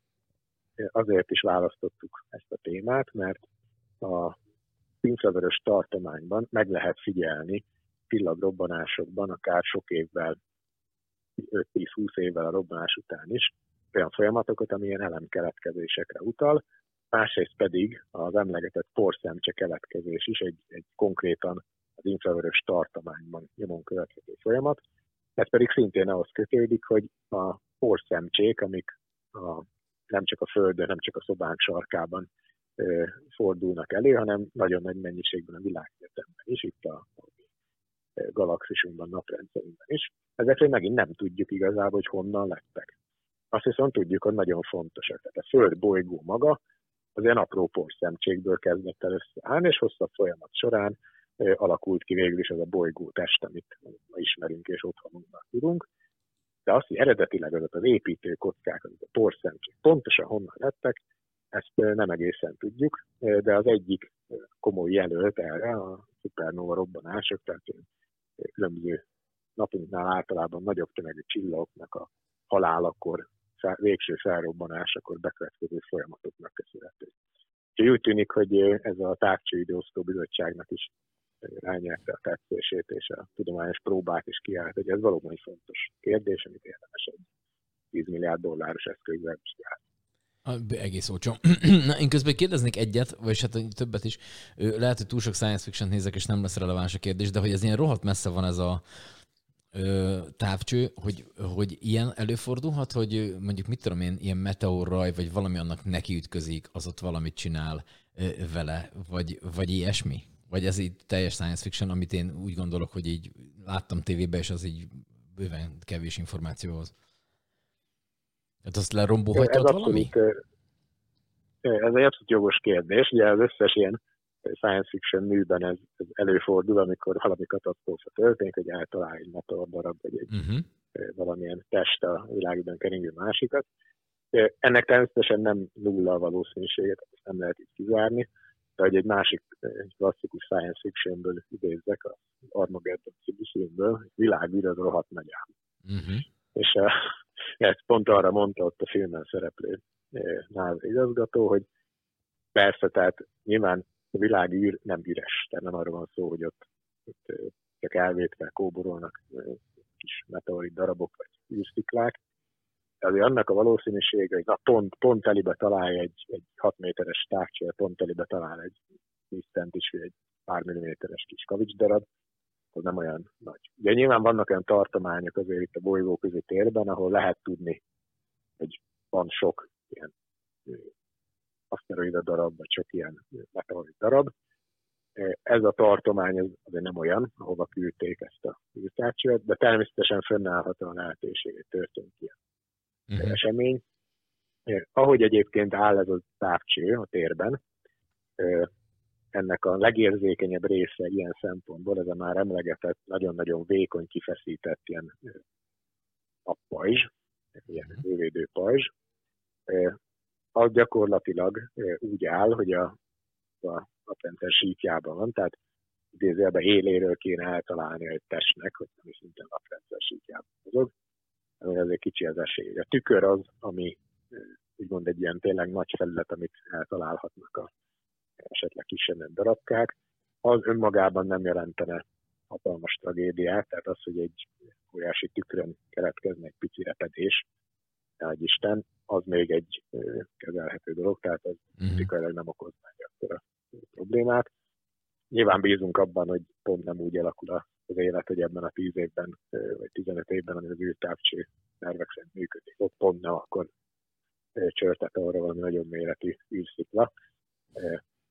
azért is választottuk ezt a témát, mert a színfravörös tartományban meg lehet figyelni csillagrobbanásokban, akár sok évvel, öt-tíz-húsz évvel a robbanás után is olyan folyamatokat, ami ilyen elemkeletkezésekre utal, másrészt pedig az emlegetett porszemcse keletkezés is egy, egy konkrétan az infravörös tartományban nyomon következő folyamat. Ez pedig szintén ahhoz kötődik, hogy a porszemcsék, amik a, nem csak a Földön, nem csak a szobánk sarkában ö, fordulnak elő, hanem nagyon nagy mennyiségben a világegyetemben is, itt a, a galaxisunkban, naprendszerünkben is. Ezekről megint nem tudjuk igazából, hogy honnan lettek. Azt viszont tudjuk, hogy nagyon fontosak. Tehát a Föld bolygó maga az ilyen apró porszemcsékből kezdett el összeállni, és hosszabb folyamat során ö, alakult ki végül is az a bolygótest, amit ma ismerünk és otthonunknak tudunk. De azt, hogy eredetileg azok az építő kockák, azok a porszemcsék pontosan honnan lettek, ezt ö, nem egészen tudjuk, ö, de az egyik ö, komoly jelölt erre a szupernóva robbanások, tehát különböző napunknál általában nagyobb tömegű csillagoknak a halálakor, végső felrobbanásakor bekövetkező folyamatoknak köszönhető. Úgyhogy úgy tűnik, hogy ez a Távcsőidőosztó Bizottságnak is rányerte a tetszését, és a tudományos próbát is kiállt, hogy ez valóban egy fontos kérdés, amit érdemes egy tíz milliárd dolláros eszközzel vizsgálni. Egész olcsó. Na, én közben kérdeznék egyet, vagy hát többet is. Lehet, hogy túl sok science fiction nézek, és nem lesz releváns a kérdés, de hogy ez ilyen rohadt messze van ez a távcső, hogy, hogy ilyen előfordulhat, hogy mondjuk mit tudom én, ilyen meteorraj, vagy valami annak nekiütközik, az ott valamit csinál vele, vagy, vagy ilyesmi? Vagy ez így teljes science fiction, amit én úgy gondolok, hogy így láttam tévében, és az így bőven kevés információhoz. Hát azt lerombóhatott valami? Abszolút, ez egy abszolút jogos kérdés. Ugye az összes ilyen science fiction műben ez, ez előfordul, amikor valami katasztrófa történik, hogy eltalál egy meteordarab, vagy egy uh-huh. valamilyen test a világban keringő másikat. Ennek természetesen nem nulla a valószínűséget, ezt nem lehet így kizárni, de hogy egy másik egy klasszikus science fictionből idézzek, az Armageddon című filmből, világűr az rohadt nagy ám. Uh-huh. És a, ezt pont arra mondta ott a filmen szereplő NASA igazgató, hogy persze, tehát nyilván a világűr nem üres, tehát nem arról van szó, hogy ott, ott csak elvétve kóborolnak kis meteorit darabok vagy űrsziklák. Azért annak a valószínűsége, hogy na, pont, pont elibe találja egy, egy hat méteres távcső, pont elibe talál egy tíz centis, vagy egy pár milliméteres kis kavicsdarab, az nem olyan nagy. Ugye nyilván vannak olyan tartományok azért itt a bolygóközi térben, ahol lehet tudni, hogy van sok ilyen aszteroida darab, vagy sok ilyen meteorit darab. Ez a tartomány azért nem olyan, ahova küldték ezt a űrtávcsövet, de természetesen fönnállható a lehetőség, hogy történt ilyen uh-huh. esemény. Ahogy egyébként áll ez a távcső a térben, ennek a legérzékenyebb része ilyen szempontból, ez a már emlegetett, nagyon-nagyon vékony kifeszített ilyen a pajzs, ilyen bővédő pajzs, az gyakorlatilag úgy áll, hogy a, a naprendszer síkjában van, tehát idézőjelben éléről kéne eltalálni egy testnek, hogy nem is minden naprendszer síkjában mozog, ami azért kicsi az esély. A tükör az, ami úgymond egy ilyen tényleg nagy felület, amit eltalálhatnak a esetleg kisebb darabkák, az önmagában nem jelentene hatalmas tragédiát, tehát az, hogy egy óriási tükrön keletkezne egy pici repedés, nagy Isten, az még egy kezelhető dolog, tehát az fizikailag nem okozna egy akkora problémát. Nyilván bízunk abban, hogy pont nem úgy alakul az élet, hogy ebben a tíz évben, vagy tizenöt évben, ami az űrtávcső tervek szerint működik, ott pont nem akkor csörtet arra valami nagyon méretű űrszikla.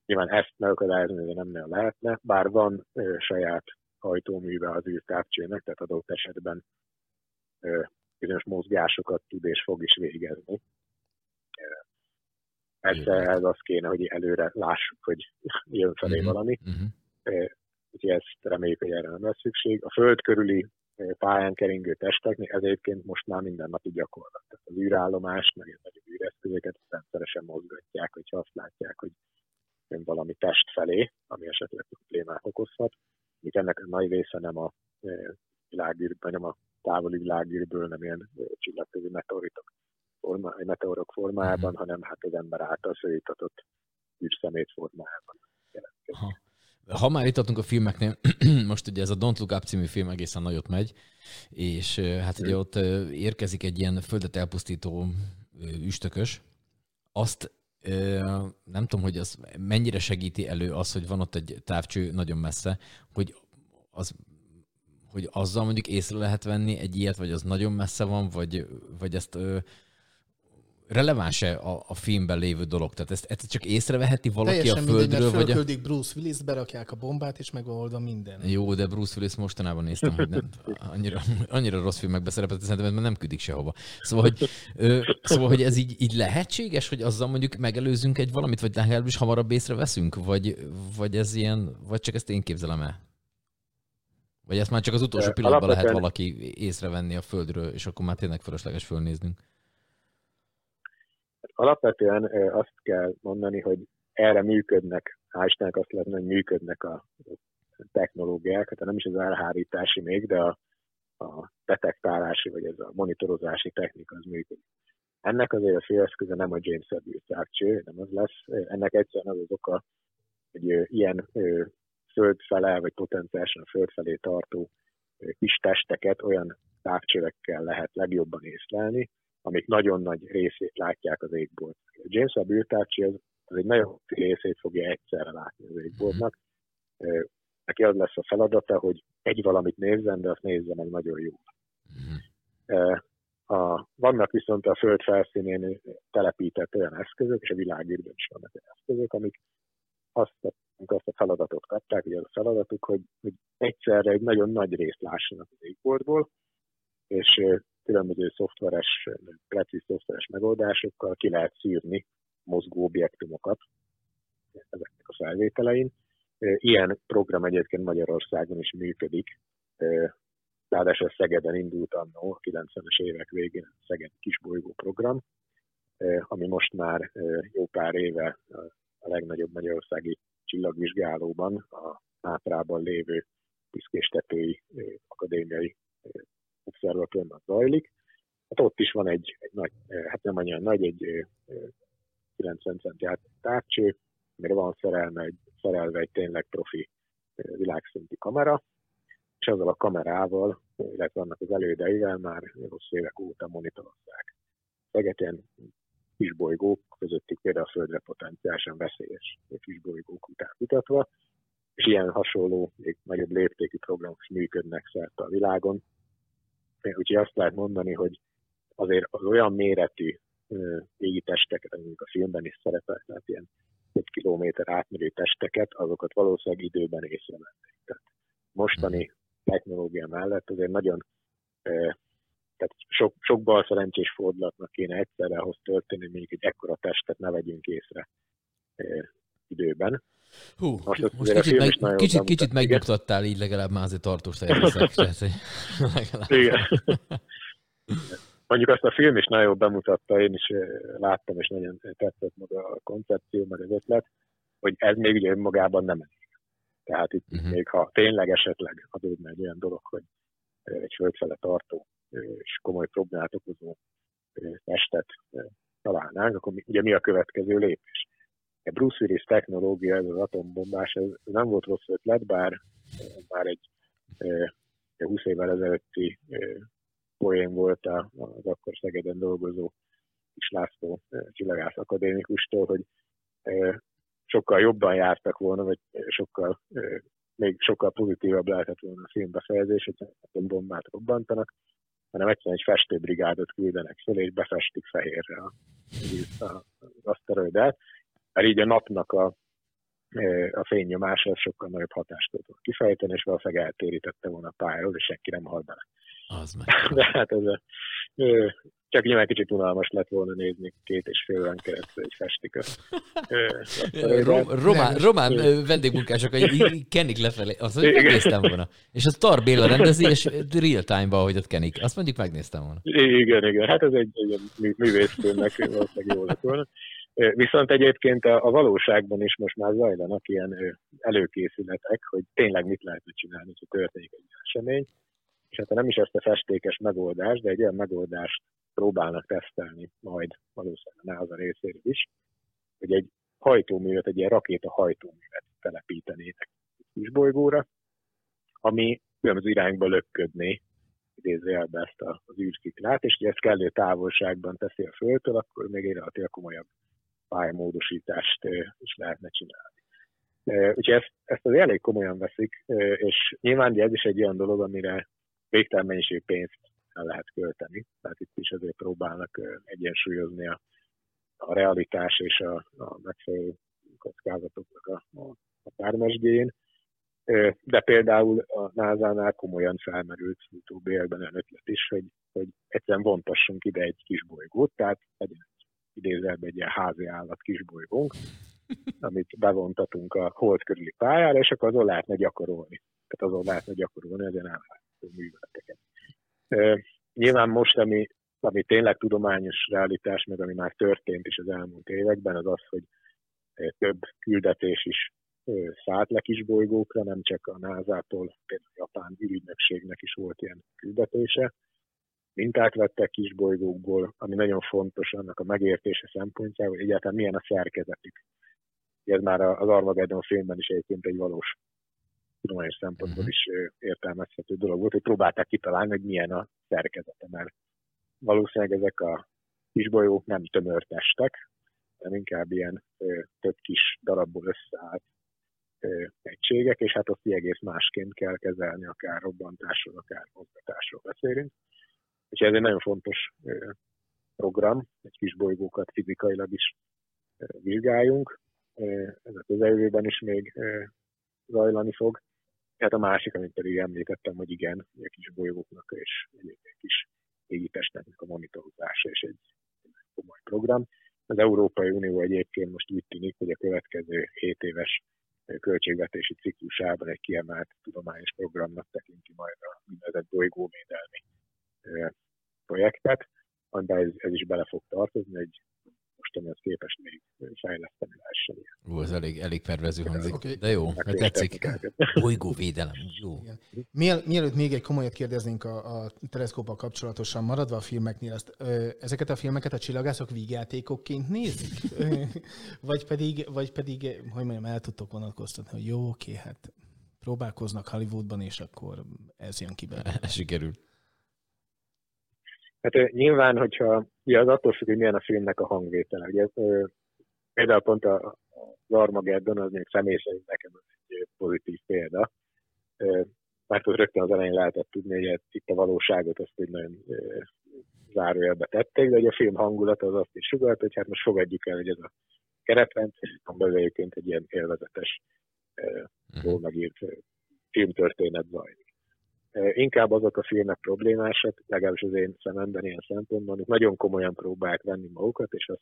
Nyilván ezt megakadályozni, de nem nagyon lehetne, bár van saját hajtóműve az űrtávcsőnek, tehát adott esetben bizonyos mozgásokat tud és fog is végezni. Persze ez az kéne, hogy előre lássuk, hogy jön felé valami. Uh-huh. Úgyhogy ezt reméljük, hogy erre nem lesz szükség. A föld körüli pályán keringő testeknek ez egyébként most már mindennapi gyakorlat. Tehát az űrállomás, meg a nagyobb űreszközöket rendszeresen mozgatják, hogyha azt látják, hogy jön valami test felé, ami esetleg problémát okozhat. Még ennek a nagy része nem a világűrben, nem a távoli világűrből, nem ilyen csillagközi meteoritok forma, meteorok formájában, hanem hát az ember által szőítatott űrszemét formájában jelentkezik. Ha. ha már itt tartunk a filmeknél, most ugye ez a Don't Look Up című film egészen nagyot megy, és hát ugye ott érkezik egy ilyen földet elpusztító üstökös. Azt nem tudom, hogy az mennyire segíti elő az, hogy van ott egy távcső nagyon messze, hogy az... hogy azzal mondjuk észre lehet venni egy ilyet, vagy az nagyon messze van, vagy, vagy ezt ö, releváns-e a, a filmben lévő dolog? Tehát ezt, ezt csak észreveheti valaki teljesen a földről? Teljesen mindegy, fölküldik a... Bruce Willis, berakják a bombát, és megvan oldva minden. Jó, de Bruce Willis mostanában néztem, hogy nem, annyira, annyira rossz filmekbe szerepelt, szerintem mert nem küldik sehova. Szóval, hogy, ö, szóval, hogy ez így, így lehetséges, hogy azzal mondjuk megelőzünk egy valamit, vagy legalábbis hamarabb észreveszünk? Vagy, vagy ez ilyen, vagy csak ezt én képzelem el? Vagy ezt már csak az utolsó pillanatban alapvetően... lehet valaki észrevenni a földről, és akkor már tényleg fölösleges fölnéznünk? Alapvetően azt kell mondani, hogy erre működnek, hál' Istennek azt lehetne, hogy működnek a technológiák, hát nem is az elhárítási még, de a, a detektálási, vagy ez a monitorozási technika az működik. Ennek azért a féleszköze nem a James Webb űrtávcső, nem az lesz. Ennek egyszerűen az az oka, hogy ilyen föld fele, vagy potenciálisan a föld felé tartó kis testeket olyan távcsövekkel lehet legjobban észlelni, amik nagyon nagy részét látják az égbolt. A James Webb űrtávcső az, az egy nagyon részét fogja egyszerre látni az égboltnak. Mm-hmm. Neki az lesz a feladata, hogy egy valamit nézzen, de azt nézze meg nagyon jól. Mm-hmm. A, vannak viszont a föld felszínén telepített olyan eszközök, és a világűrben is vannak olyan eszközök, amik azt a amikor azt a feladatot kapták, ugye az a feladatuk, hogy, hogy egyszerre egy nagyon nagy részt lássanak az égboltból, és különböző szoftveres, precíz szoftveres megoldásokkal ki lehet szűrni mozgó objektumokat ezeknek a felvételein. Ilyen program egyébként Magyarországon is működik. Ráadásul Szegeden indult annó, a kilencvenes évek végén a Szegedi kisbolygó program, ami most már jó pár éve a legnagyobb magyarországi csillagvizsgálóban, a Mátrában lévő Piszkés-tetői akadémiai obszervatóriumban zajlik. Hát ott is van egy, egy nagy, hát nem annyira nagy, egy kilencven centi távcső, amire van szerelme egy, szerelve egy tényleg profi világszintű kamera, és azzal a kamerával, illetve annak az elődeivel már rossz évek óta monitorozzák. Szegeden kisbolygók közöttük például a Földre potenciálisan veszélyes kisbolygók után kutatva, és ilyen hasonló, még nagyobb léptékű programok is működnek szerte a világon. Úgyhogy azt lehet mondani, hogy azért az olyan méretű égi testeket, amik a filmben is szerepel, tehát ilyen egy kilométer átmérő testeket, azokat valószínűleg időben észrevennék. Tehát mostani technológia mellett azért nagyon... Tehát sok, sok bal szerencsés fordulatnak kéne egyszerre ahhoz történni, hogy mondjuk egy ekkora testet ne vegyünk észre e, időben. Hú, most, most kicsit, meg, kicsit, kicsit, kicsit megnyugtattál, így legalább már azért tartós teljesen. Igen. Mondjuk azt a film is nagyon jól bemutatta, én is láttam, és nagyon tetszett maga a koncepció, meg az ötlet, hogy ez még ugye önmagában nem elég. Tehát itt uh-huh. még ha tényleg esetleg adódna egy olyan dolog, hogy egy földfele tartó és komoly problémát okozó testet találnánk, akkor mi, ugye mi a következő lépés? A Bruce Willis technológia, ez az atombombás, ez nem volt rossz ötlet, bár már egy húsz évvel ezelőtti poén volt az akkor Szegeden dolgozó Kis László csillagász akadémikustól, hogy sokkal jobban jártak volna, vagy sokkal, még sokkal pozitívabb lehetett volna a filmbefejezés, hogy atombombát robbantanak, hanem egyszerűen egy festőbrigádot küldenek föl, és befestik fehérre az aszteroidát. Mert így a napnak a, a fénynyomása sokkal nagyobb hatást tudott kifejteni, és valószínűleg eltérítette volna a pályához, és senki nem halt bele. Az meg. De hát ez a, csak nyilván kicsit unalmas lett volna nézni két és fél órán keresztül egy festiköt. Román, román vendégmunkások, hogy kenik lefelé, azt megnéztem volna. És az Tarr Béla rendezi, és real time-ban, hogy ott kenik. Azt mondjuk megnéztem volna. Igen, igen. Hát ez egy, egy művészfilmnek valószínűleg jó lett volna. Viszont egyébként a valóságban is most már zajlanak ilyen előkészületek, hogy tényleg mit lehetne csinálni, hogy történik egy esemény. És hát nem is ezt a festékes megoldást, de egy olyan megoldást próbálnak tesztelni majd valószínűleg a NASA részéről is, hogy egy hajtóművet, egy ilyen rakéta hajtóművet telepítenének a kisbolygóra, ami különböző irányba lökködné, idézőjelbe ezt az űrsziklát, és hogy ezt kellő távolságban teszi a Földtől, akkor még egy relatív komolyabb pályamódosítást is lehetne csinálni. Úgyhogy ezt, ezt azért elég komolyan veszik, és nyilván ez is egy olyan dolog, amire végtelen mennyiségű pénzt el lehet költeni. Tehát itt is azért próbálnak egyensúlyozni a, a realitás és a, a megfelelő kockázatoknak a, a, a tármesdjén. De például a NASA-nál komolyan felmerült utóbbi években olyan ötlet is, hogy, hogy egyszerűen vontassunk ide egy kis bolygót, tehát legyen idézelben egy ilyen házi állat kisbolygónk, amit bevontatunk a hold körüli pályára, és akkor azon lehetne gyakorolni. Tehát azon lehetne gyakorolni az ilyen állható műveleteket. E, nyilván most, ami, ami tényleg tudományos realitás, meg ami már történt is az elmúlt években, az az, hogy több küldetés is szállt le kisbolygókra, nem csak a NASA-tól, például a Japán ürűnökségnek is volt ilyen küldetése. Mintát vettek kisbolygókból, ami nagyon fontos annak a megértése szempontjából, hogy egyáltalán milyen a szerkezetük. Ez már az Armageddon filmben is egyébként egy valós tudományos szempontból is értelmezhető dolog volt, hogy próbálták kitalálni, hogy milyen a szerkezete, mert valószínűleg ezek a kisbolygók nem tömör testek, hanem inkább ilyen több kis darabból összeállt egységek, és hát azt egész másként kell kezelni, akár robbantásról, akár mozgatásról beszélünk. És ez egy nagyon fontos program, egy kis bolygókat fizikailag is vizsgáljunk. Ez a közeljövőben is még zajlani fog. Tehát a másik, amit pedig említettem, hogy igen, a kis bolygóknak és egy kis égitestnek a monitorozása és egy komoly program. Az Európai Unió egyébként most úgy tűnik, hogy a következő hét éves költségvetési ciklusában egy kiemelt tudományos programnak tekinti majd a úgynevezett bolygóvédelmi projektet, amiben ez, ez is bele fog tartozni, hogy mostanihoz képest még fejleszteni lehessen. Ó, ez elég, elég pervező hangzik. Okay. De jó, meg tetszik. Bolygóvédelem. Jó. Miel, mielőtt még egy komolyat kérdeznénk a, a teleszkóppal kapcsolatosan, maradva a filmeknél, azt, ö, ezeket a filmeket a csillagászok vígjátékokként nézik? vagy, pedig, vagy pedig, hogy mondjam, el tudtok vonatkoztatni, hogy jó, oké, hát próbálkoznak Hollywoodban, és akkor ez jön ki belőle. Sikerül. Hát nyilván, hogyha ja, az attól függ, hogy milyen a filmnek a hangvétele. Ugye, például pont az Armageddon, az még személy szerint nekem egy pozitív példa. Mert ott rögtön az elején lehetett tudni, hogy itt a valóságot azt így nagyon zárójelbe tették, de ugye a film hangulata az azt is sugalt, hogy hát most fogadjuk el, hogy ez a keretrendszer, amiben egyébként egy ilyen élvezetes, jól megírt filmtörténet zajlik. Inkább azok a filmek problémásak, legalábbis az én szememben ilyen szempontban, hogy nagyon komolyan próbálják venni magukat, és azt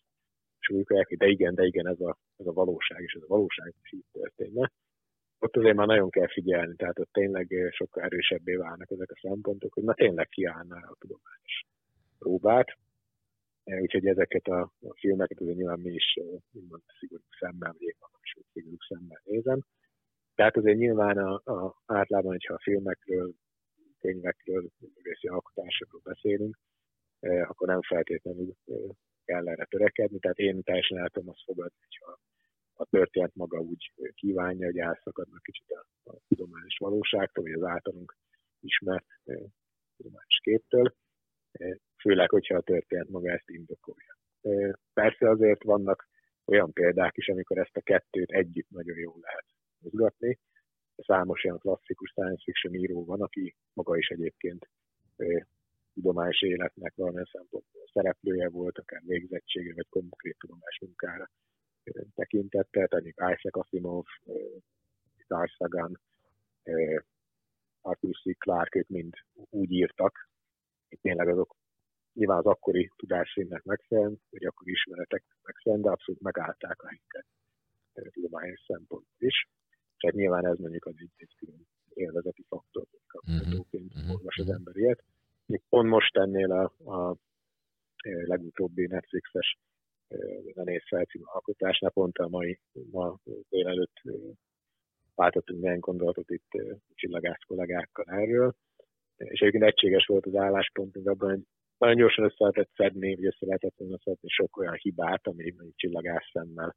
súlykolják, hogy de igen, de igen, ez a, ez a valóság, és ez a valóság is így történne. Ott azért már nagyon kell figyelni, tehát ott tényleg sokkal erősebbé válnak ezek a szempontok, hogy na tényleg kiállná a tudományos próbát. Úgyhogy ezeket a, a filmeket azért nyilván mi is úgymond szigorú szemmel, vagy én magam is szigorú szemmel nézem. Tehát azért nyilván a, a, általában, hogyha a filmekről, könyvekről, művészi alkotásokról beszélünk, eh, akkor nem feltétlenül eh, kell erre törekedni, tehát én teljesen el tudom azt fogadni, hogyha a történet maga úgy kívánja, hogy elszakadnak kicsit a tudományos valóságtól, vagy az általunk ismert tudományos képtől, főleg, hogyha a történet maga ezt indokolja. Persze azért vannak olyan példák is, amikor ezt a kettőt együtt nagyon jól lehet mozgatni. Számos olyan klasszikus science fiction író van, aki maga is egyébként tudományos életnek valamilyen szempontból szereplője volt, akár végzettsége, vagy konkrét tudományos munkára tekintette, tehát Isaac Asimov, Carl Sagan, Arthur C. Clarke, ők mind úgy írtak, hogy tényleg azok nyilván az akkori tudásszínnek megfelelően, vagy akkori ismereteknek megfelelően, de abszolút megállták a helyüket tudományos szempontból is. Csak nyilván ez mondjuk az egy, egy külön élvezeti faktor, kapcsolóként olvas az ember ilyet. Pont most ennél a, a legutóbbi Netflixes zenész felcímű alkotásnál pont a mai, ma délelőtt váltottunk néhány gondolatot itt csillagász kollégákkal erről, és egyébként egységes volt az álláspontunk abban, hogy nagyon gyorsan össze lehetett szedni, vagy össze lehetett szedni sok olyan hibát, ami mondjuk csillagász szemmel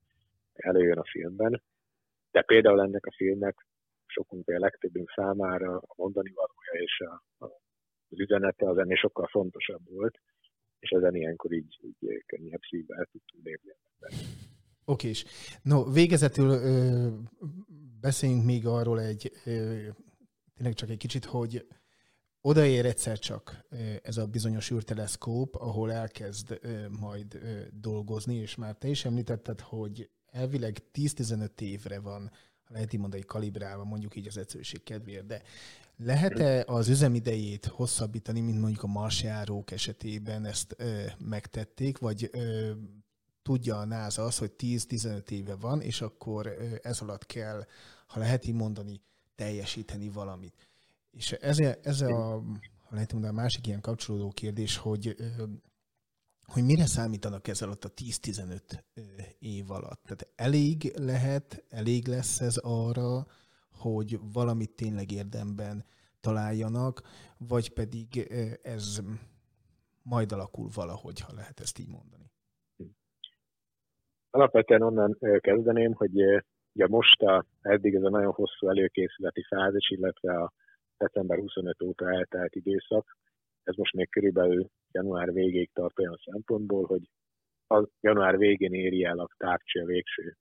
előjön a filmben. De például ennek a filmnek sokunkból a legtöbbünk számára a mondani valója és a, a, az üzenete az ennél sokkal fontosabb volt, és ezen ilyenkor így, így könnyebb szívvel tudtunk lépni. Oké, és no, végezetül ö, beszéljünk még arról egy, ö, tényleg csak egy kicsit, hogy odaér egyszer csak ez a bizonyos űrteleszkóp, ahol elkezd ö, majd ö, dolgozni, és már te is említetted, hogy elvileg tíz-tizenöt évre van, lehet így mondani, kalibrálva, mondjuk így az egyszerűség kedvéért, de lehet-e az üzemidejét hosszabbítani, mint mondjuk a marsjárók esetében ezt ö, megtették, vagy ö, tudja a NASA azt, hogy tíz-tizenöt éve van, és akkor ö, ez alatt kell, ha lehet így mondani, teljesíteni valamit. És ez, ez a, ha lehet mondani, a másik ilyen kapcsolódó kérdés, hogy ö, hogy mire számítanak ez alatt a tíz-tizenöt év alatt? Tehát elég lehet, elég lesz ez arra, hogy valamit tényleg érdemben találjanak, vagy pedig ez majd alakul valahogy, ha lehet ezt így mondani? Alapvetően onnan kezdeném, hogy ugye most a, eddig ez a nagyon hosszú előkészületi fázis, illetve a december huszonötödike óta eltelt időszak, ez most még körülbelül január végéig tart olyan szempontból, hogy az január végén éri el a távcső a végső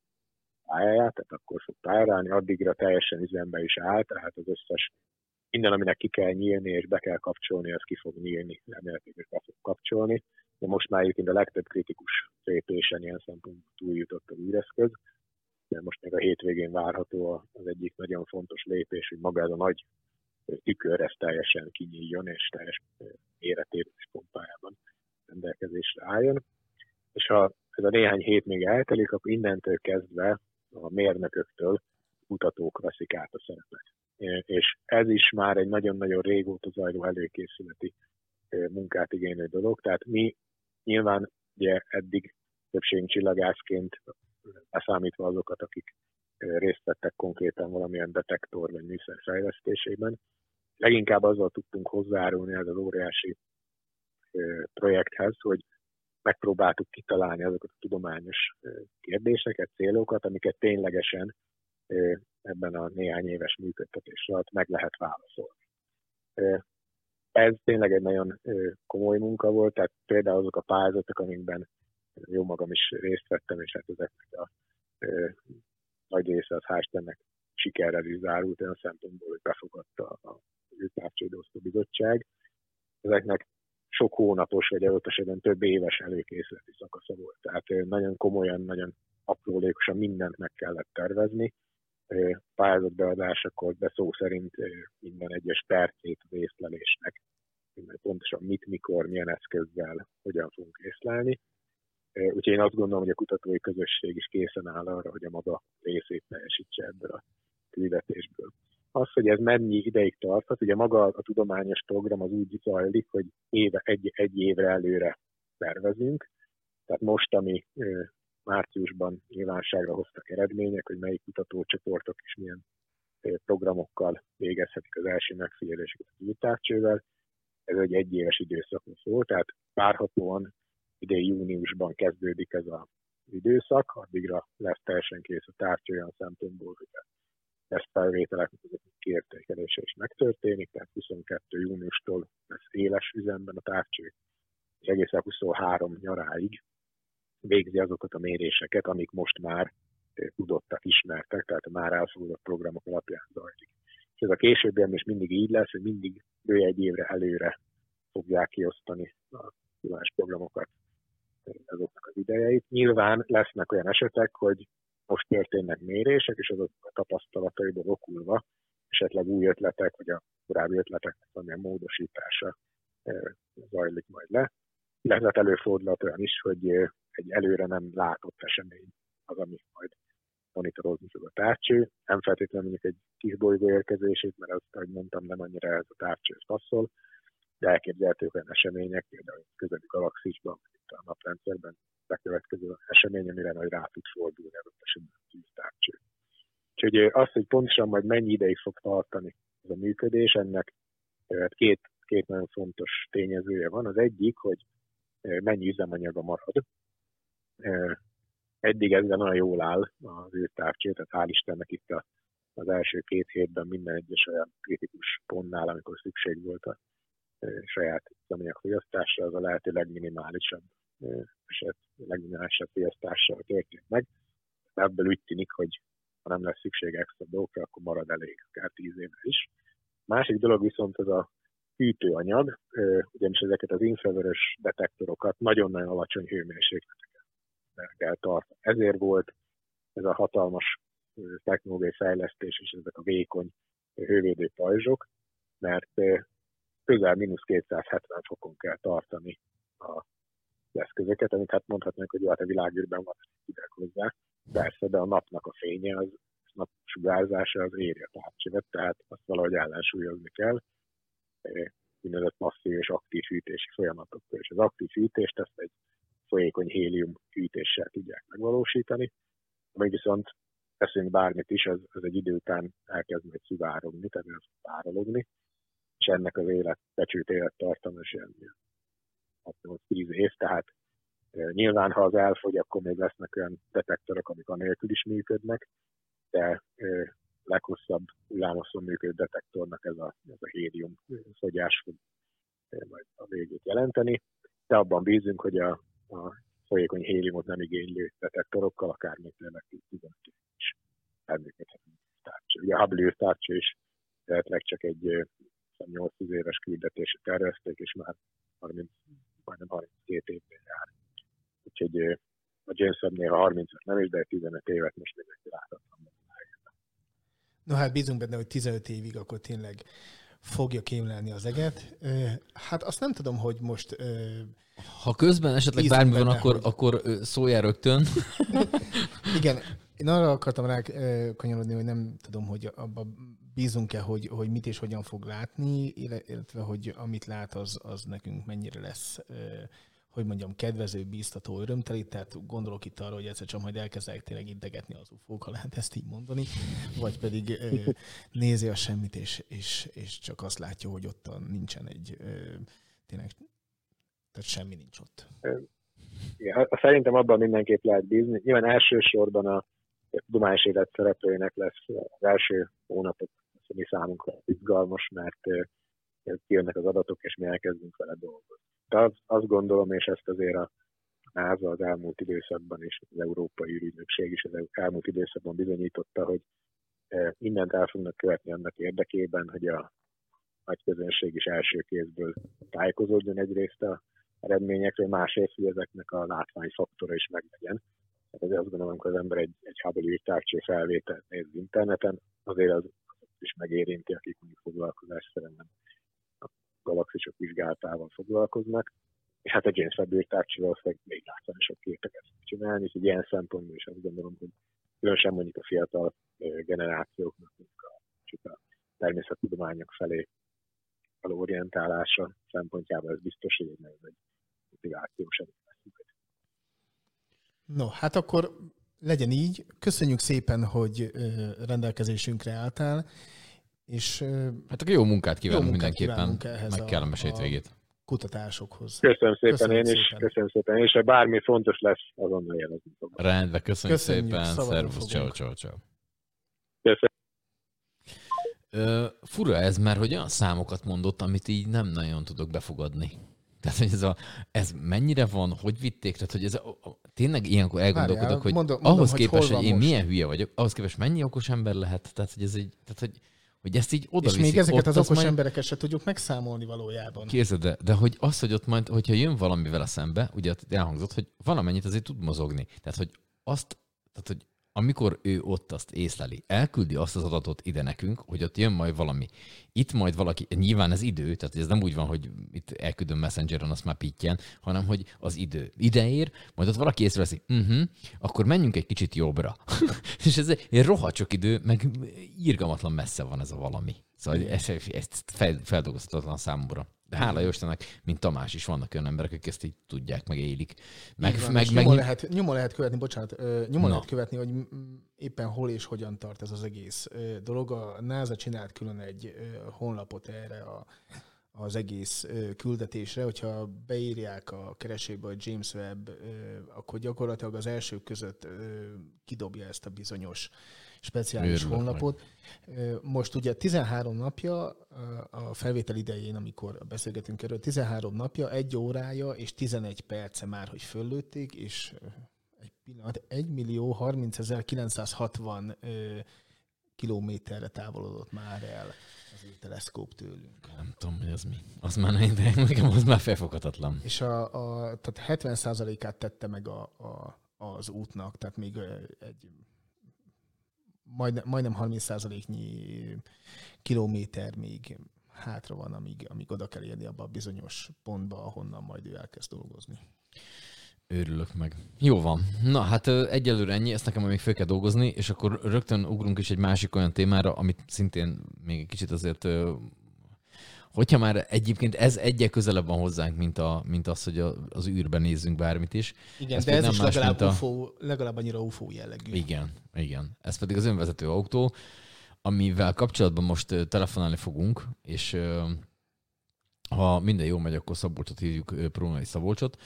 pályáját, tehát akkor fog pályára állni, addigra teljesen üzembe is áll, tehát az összes minden, aminek ki kell nyílni és be kell kapcsolni, az ki fog nyílni, remélhetőleg be fog kapcsolni. De most már egyébként a legtöbb kritikus lépésen ilyen szempontból túljutott az űreszköz, de most még a hétvégén várható az egyik nagyon fontos lépés, hogy maga ez a nagy tükör ezt teljesen kinyíljon, és teljes méretében és pompájában rendelkezésre álljon. És ha ez a néhány hét még eltelik, akkor innentől kezdve a mérnököktől kutatók veszik át a szerepet. És ez is már egy nagyon-nagyon régóta zajló előkészületi munkát igénylő dolog. Tehát mi nyilván ugye eddig többségünk csillagászként, leszámítva azokat, akik részt vettek konkrétan valamilyen detektor vagy műszer fejlesztésében, leginkább azzal tudtunk hozzárulni ez az óriási projekthez, hogy megpróbáltuk kitalálni azokat a tudományos kérdéseket, célokat, amiket ténylegesen ebben a néhány éves működtetés alatt meg lehet válaszolni. Ez tényleg egy nagyon komoly munka volt, tehát például azok a pályázatok, amikben jó magam is részt vettem, és hát ezeknek a nagy része az há es té-nek sikerrel is zárult olyan szempontból, hogy befogadta a távcsődóztó bizottság. Ezeknek sok hónapos, vagy adott esetben több éves előkészületi szakasza volt. Tehát nagyon komolyan, nagyon aprólékosan mindent meg kellett tervezni. Pályázatbeadásakor de szó szerint minden egyes percét az észlelésnek, pontosan mit, mikor, milyen eszközzel, hogyan fogunk észlelni. Úgyhogy én azt gondolom, hogy a kutatói közösség is készen áll arra, hogy a maga részét teljesítse ebből a küldetésből. Az, hogy ez mennyi ideig tarthat, ugye maga a tudományos program az úgy zajlik, hogy éve, egy, egy évre előre tervezünk. Tehát most, ami márciusban nyilvánosságra hoztak eredmények, hogy melyik kutatócsoportok is milyen programokkal végezhetik az első megfigyeléseket a távcsővel, ez egy egyéves időszakon szól, tehát várhatóan idén júniusban kezdődik ez az időszak, addigra lesz teljesen kész a tárgy olyan szempontból, hogy a tesztfelvételeknek az kiértékelése is megtörténik, tehát huszonkettő júniustól lesz éles üzemben a tárgy, és egészen huszonhárom nyaráig végzi azokat a méréseket, amik most már tudottak, ismertek, tehát a már elfogadott programok alapján zajlik. És ez a későbbiben is mindig így lesz, hogy mindig bő egy évre előre fogják kiosztani a tudományos programokat, azoknak az idejeit. Nyilván lesznek olyan esetek, hogy most történnek mérések, és azok a tapasztalataiból okulva esetleg új ötletek, vagy a korábbi ötleteknek valamilyen módosítása zajlik majd le. Illetve előfordulhat olyan is, hogy egy előre nem látott esemény az, amit majd monitorozni fog a tárcső. Nem feltétlenül mondjuk egy kisbolygó érkezését, mert azt, ahogy mondtam, nem annyira ez a tárcsőt passzol, de elképzelhetők olyan események, például a közeli galaxisban, itt a naprendszerben bekövetkező esemény, amire majd rá tud fordulni az esetben a tűztárcső. Úgyhogy az, hogy pontosan majd mennyi ideig fog tartani ez a működés, ennek két, két nagyon fontos tényezője van. Az egyik, hogy mennyi üzemanyaga marad. Eddig ezzel nagyon jól áll az űrtávcső, tehát hál' Istennek itt az első két hétben minden egyes olyan kritikus pontnál, amikor szükség volt a saját üzemanyagfogyasztásra, az a lehető legminimálisabb eset, legminimálisabb fogyasztással történt meg. Ebből úgy tűnik, hogy ha nem lesz szükség extra dolgokra, akkor marad elég, akár tíz évre is. Másik dolog viszont az a hűtőanyag, ugyanis ezeket az infravörös detektorokat nagyon-nagyon alacsony hőmérsékleteken kell tartani. Ezért volt ez a hatalmas technológiai fejlesztés és ezek a vékony hővédő pajzsok, mert közel mínusz kétszázhetven fokon kell tartani az eszközöket, amit hát mondhatnánk, hogy jó, hát a világűrben van hideg hozzá. Persze, de a napnak a fénye, az, a napsugárzása az éri a távcsövet, tehát azt valahogy ellensúlyozni kell. Mindezett masszív és aktív hűtési folyamatokkal. És az aktív hűtést ezt egy folyékony hélium hűtéssel tudják megvalósítani, amely viszont teszünk bármit is, az, az egy idő után elkezd majd szivárogni, tehát az párologni, és ennek az élet, becsült élettartama is ilyen hat-tíz év, tehát nyilván, ha az elfogy, akkor még lesznek olyan detektorok, amik anélkül is működnek, de leghosszabb hullámoszon működő detektornak ez a, ez a hélium fogyás fog majd a végét jelenteni, de abban bízunk, hogy a, a folyékony héliumot nem igénylő detektorokkal akár még tényleg tizenöt is elműködhetünk tárcső. Ugye a Hubble tárcső is lehetleg csak egy nyolc éves küldetésre tervezték, és már harminc, majdnem harminckét évben jár. Úgyhogy a James Webb-nél a harmincöt nem is, de tizenöt évet most még láthatom. No hát bízunk benne, hogy tizenöt évig akkor tényleg fogja kémlelni az eget. Hát azt nem tudom, hogy most... Ha közben esetleg bármi van, benne, akkor, hogy... akkor szóljál rögtön. Igen, én arra akartam rá kanyarodni, hogy nem tudom, hogy abba bízunk-e, hogy, hogy mit és hogyan fog látni, illetve hogy amit lát, az, az nekünk mennyire lesz, hogy mondjam, kedvező, bíztató, örömteli, tehát gondolok itt arra, hogy egyszer csak majd elkezdenek tényleg idegetni az ufók, ha lehet ezt így mondani, vagy pedig ö, nézi a semmit, és, és, és csak azt látja, hogy ott nincsen egy, ö, tényleg, tehát semmi nincs ott. Igen, szerintem abban mindenképp lehet bízni. Nyilván elsősorban a tudományos élet szereplőinek lesz az első hónapok, ami számunkra izgalmas, mert kijönnek az adatok, és mi elkezdünk vele dolgozni. De azt gondolom, és ezt azért a NASA az elmúlt időszakban, és az Európai Ürűnökség is az elmúlt időszakban bizonyította, hogy mindent el fognak követni annak érdekében, hogy a nagy közönség is első kézből tájékozódjon egyrészt a eredményekről, másrészt, hogy ezeknek a látványfaktora is meglegyen. Tehát azért azt gondolom, amikor az ember egy, egy Hubble űrtávcső felvételt néz az interneten, azért az is megérinti, akik mondjuk foglalkozás szerint galaxisok vizsgálatával foglalkoznak, és hát a James Webb űrtávcsővel aztán még látványosabb képeket csinálni, és ilyen szempontból is azt gondolom, hogy különösen mondjuk a fiatal generációknak a, csak a természettudományok felé való orientálása szempontjából ez biztos, hogy ez egy motivációs előtt. No, hát akkor legyen így. Köszönjük szépen, hogy rendelkezésünkre álltál. És, hát akkor jó munkát kívánunk mindenképpen, meg kellemes hétvégét. kutatásokhoz. Köszönöm szépen, köszönöm én szépen. is, köszönöm szépen én is, ha bármi fontos lesz, azonnal jelezni. Rendben, köszönjük, köszönjük szépen, szervusz, ciao, ciao, ciao. Fura ez, mert hogy olyan számokat mondott, amit így nem nagyon tudok befogadni. Tehát, hogy ez, a, ez mennyire van, hogy vitték? Tehát, hogy ez a, a, tényleg ilyenkor elgondolkodok, Várjál, hogy mondom, ahhoz mondom, képest, hogy, hogy én most. milyen hülye vagyok, ahhoz képest mennyi okos ember lehet? Tehát, hogy ez egy... Tehát, hogy Hogy ezt így oda és viszik, még ezeket az, az okos majd... embereket se tudjuk megszámolni valójában. Képzeld, de, de hogy az, hogy ott majd, hogyha jön valami vele szembe, ugye elhangzott, hogy valamennyit azért tud mozogni. Tehát, hogy azt, tehát, hogy amikor ő ott azt észleli, elküldi azt az adatot ide nekünk, hogy ott jön majd valami. Itt majd valaki, nyilván ez idő, tehát ez nem úgy van, hogy itt elküldöm Messengeren, azt már pittyen, hanem hogy az idő ideér, majd ott valaki észreveszi, uh-huh, akkor menjünk egy kicsit jobbra. És ez egy rohadt sok idő, meg irgalmatlan messze van ez a valami. Szóval ez, ez feldolgozhatatlan számomra. De hála jó Istennek, mint Tamás is, vannak olyan emberek, akik ezt így tudják, meg élik. Meg, igen, meg, meg... Nyomon lehet, nyomon lehet követni, bocsánat, nyomon no. lehet követni, hogy éppen hol és hogyan tart ez az egész dolog. A NASA csinált külön egy honlapot erre a, az egész küldetésre. Hogyha beírják a keresébe, hogy James Webb, akkor gyakorlatilag az elsők között kidobja ezt a bizonyos speciális Műrlek honlapot. Meg. Most ugye tizenhárom napja a felvétel idején, amikor beszélgetünk erről, tizenhárom napja, egy órája és tizenegy perce már, hogy föllőtték, és egy pillanat, egymillió harmincezer-kilencszázhatvan kilométerre távolodott már el az ő teleszkóp tőlünk. Nem tudom, hogy az mi. Az már nem, nekem az már felfoghatatlan. És a, a, tehát hetven százalékát tette meg a, a, az útnak, tehát még egy Majdnem, majdnem harminc százaléknyi kilométer még hátra van, amíg, amíg oda kell érni abba a bizonyos pontba, ahonnan majd ő elkezd dolgozni. Örülök meg. Jó van. Na hát egyelőre ennyi, ezt nekem még fel kell dolgozni, és akkor rögtön ugrunk is egy másik olyan témára, amit szintén még kicsit azért, hogyha már egyébként ez egyre közelebb van hozzánk, mint, a, mint az, hogy az űrben nézzünk bármit is. Igen, ez de ez nem is más, legalább, a... ufó, legalább annyira ufó jellegű. Igen, igen. Ez pedig az önvezető autó, amivel kapcsolatban most telefonálni fogunk, és ha minden jól megy, akkor Szabolcsot hívjuk, Prónai Szabolcsot,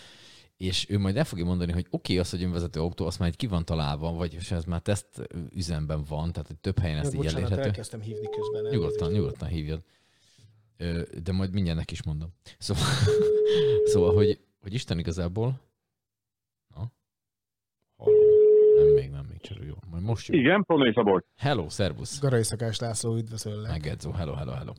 és ő majd el fogja mondani, hogy oké, okay, az, hogy önvezető autó, azt már egy ki van találva, vagy ez már teszt üzemben van, tehát több helyen ezt így elérhető. Elkezdtem hívni közben. Nyugodtan, nyugodtan hívjad. De majd mindjárt neki is mondom. Szóval, szóval hogy, hogy Isten igazából... Na? Halló. Nem, még nem, még csak jó. Majd most jó. Igen, Prónai Szabolcs. Hello, szervusz. Garai Szakás László, üdvözöllek. Megedzó, hello, hello, hello.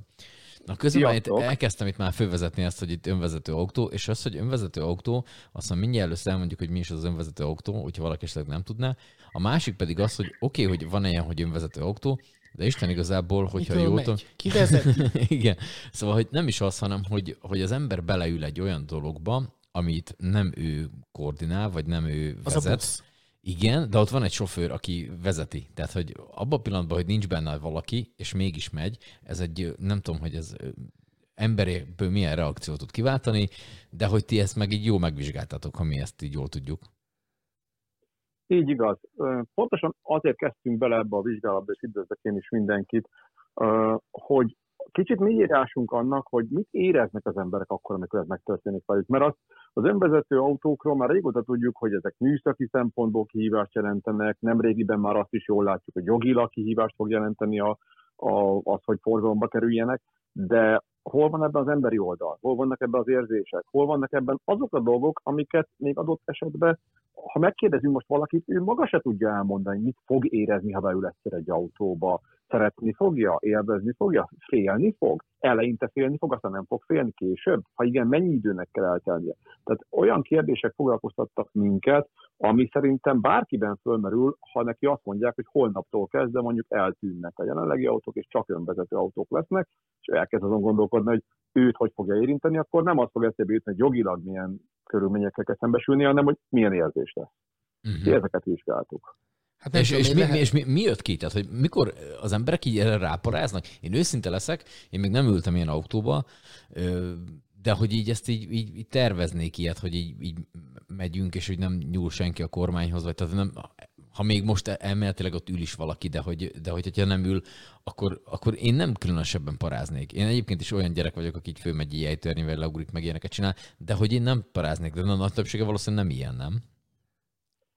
Na közben itt elkezdtem itt már fölvezetni ezt, hogy itt önvezető autó, és az, hogy önvezető autó, aztán mindjárt először elmondjuk, hogy mi is az önvezető autó, hogyha valaki esetleg nem tudná. A másik pedig az, hogy oké, okay, hogy van ilyen, hogy önvezető autó, de Isten igazából, hogyha mitől jóton... Ki vezeti? Igen. Szóval, hogy nem is az, hanem, hogy, hogy az ember beleül egy olyan dologba, amit nem ő koordinál, vagy nem ő vezet. Igen, de ott van egy sofőr, aki vezeti. Tehát, hogy abban a pillanatban, hogy nincs benne valaki, és mégis megy, ez egy, nem tudom, hogy ez emberéből milyen reakciót tud kiváltani, de hogy ti ezt meg így jól megvizsgáltátok, ha mi ezt így jól tudjuk. Így igaz. Pontosan azért kezdtünk bele ebbe a vizsgálatba, és üdvözlök én is mindenkit, hogy kicsit mélyírásunk annak, hogy mit éreznek az emberek akkor, amikor ez megtörténik velük. Mert az, az önvezető autókról már régóta tudjuk, hogy ezek műszaki szempontból kihívást jelentenek, nemrégiben már azt is jól látjuk, hogy jogilag kihívást fog jelenteni a, a, az, hogy forgalomba kerüljenek, de hol van ebben az emberi oldal, hol vannak ebben az érzések, hol vannak ebben azok a dolgok, amiket még adott esetben, ha megkérdezünk most valakit, ő maga se tudja elmondani, mit fog érezni, ha beül egyszer egy autóba. Szeretni fogja, élvezni fogja, félni fog, eleinte félni fog, aztán nem fog félni később. Ha igen, mennyi időnek kell eltelnie? Tehát olyan kérdések foglalkoztattak minket, ami szerintem bárkiben fölmerül, ha neki azt mondják, hogy holnaptól kezdve mondjuk eltűnnek a jelenlegi autók, és csak önvezető autók lesznek, és elkezd azon gondolkodni, hogy őt hogy fogja érinteni, akkor nem azt fog eszébe jutni, hogy jogilag milyen körülményekkel kell szembesülni, hanem hogy milyen érzés lesz. Uh-huh. Ezeket vizsgáltuk. Hát és, és, mi, lehet... és mi, mi jött ki? Tehát, hogy mikor az emberek így erre ráparáznak? Én őszinte leszek, én még nem ültem ilyen autóba, de hogy így ezt így, így terveznék ilyet, hogy így, így megyünk, és hogy nem nyúl senki a kormányhoz, vagy tehát nem, Ha még most elméletileg ott ül is valaki, de, hogy, de hogyha nem ül, akkor, akkor én nem különösebben paráznék. Én egyébként is olyan gyerek vagyok, aki így fölmegy ilyen ejtőernyővel leugrik, meg ilyeneket csinál, de hogy én nem paráznék, de a nagy többsége valószínűleg nem ilyen, nem?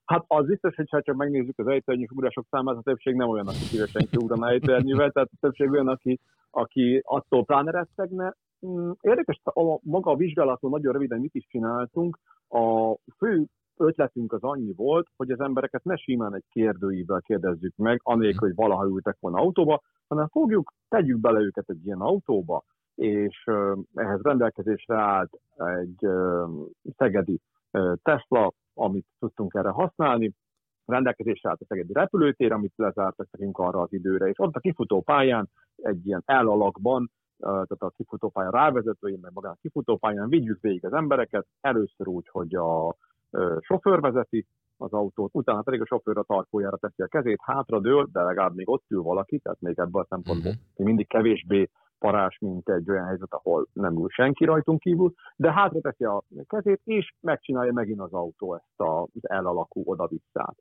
Hát az biztos, hogy ha csak megnézzük az ejtőernyős ugrások számát, a többség nem olyan, aki szívesen kiugrana ejtőernyővel, tehát a többség olyan, aki, aki attól pláne reszegne. Érdekes, a maga a vizsgálaton nagyon röviden mit is csináltunk. A fő ötletünk az annyi volt, hogy az embereket ne simán egy kérdőívvel kérdezzük meg, anélkül, hogy valaha ültek volna autóba, hanem fogjuk, tegyük bele őket egy ilyen autóba, és ehhez rendelkezésre állt egy szegedi Tesla, amit tudtunk erre használni, rendelkezésre állt a szegedi repülőtér, amit lezártak nekünk arra az időre, és ott a kifutópályán, egy ilyen elalakban, tehát a kifutópályán rávezetőjén, meg magán a kifutópályán vigyük végig az embereket, először úgy, hogy a sofőr vezeti az autót, utána pedig a sofőr a tarkójára teszi a kezét, hátradől, de legalább még ott ül valaki, tehát még ebből a szempontból uh-huh. mindig kevésbé parás, mint egy olyan helyzet, ahol nem ül senki rajtunk kívül, de hátra teszi a kezét, és megcsinálja megint az autó ezt az elalakú oda-visszát.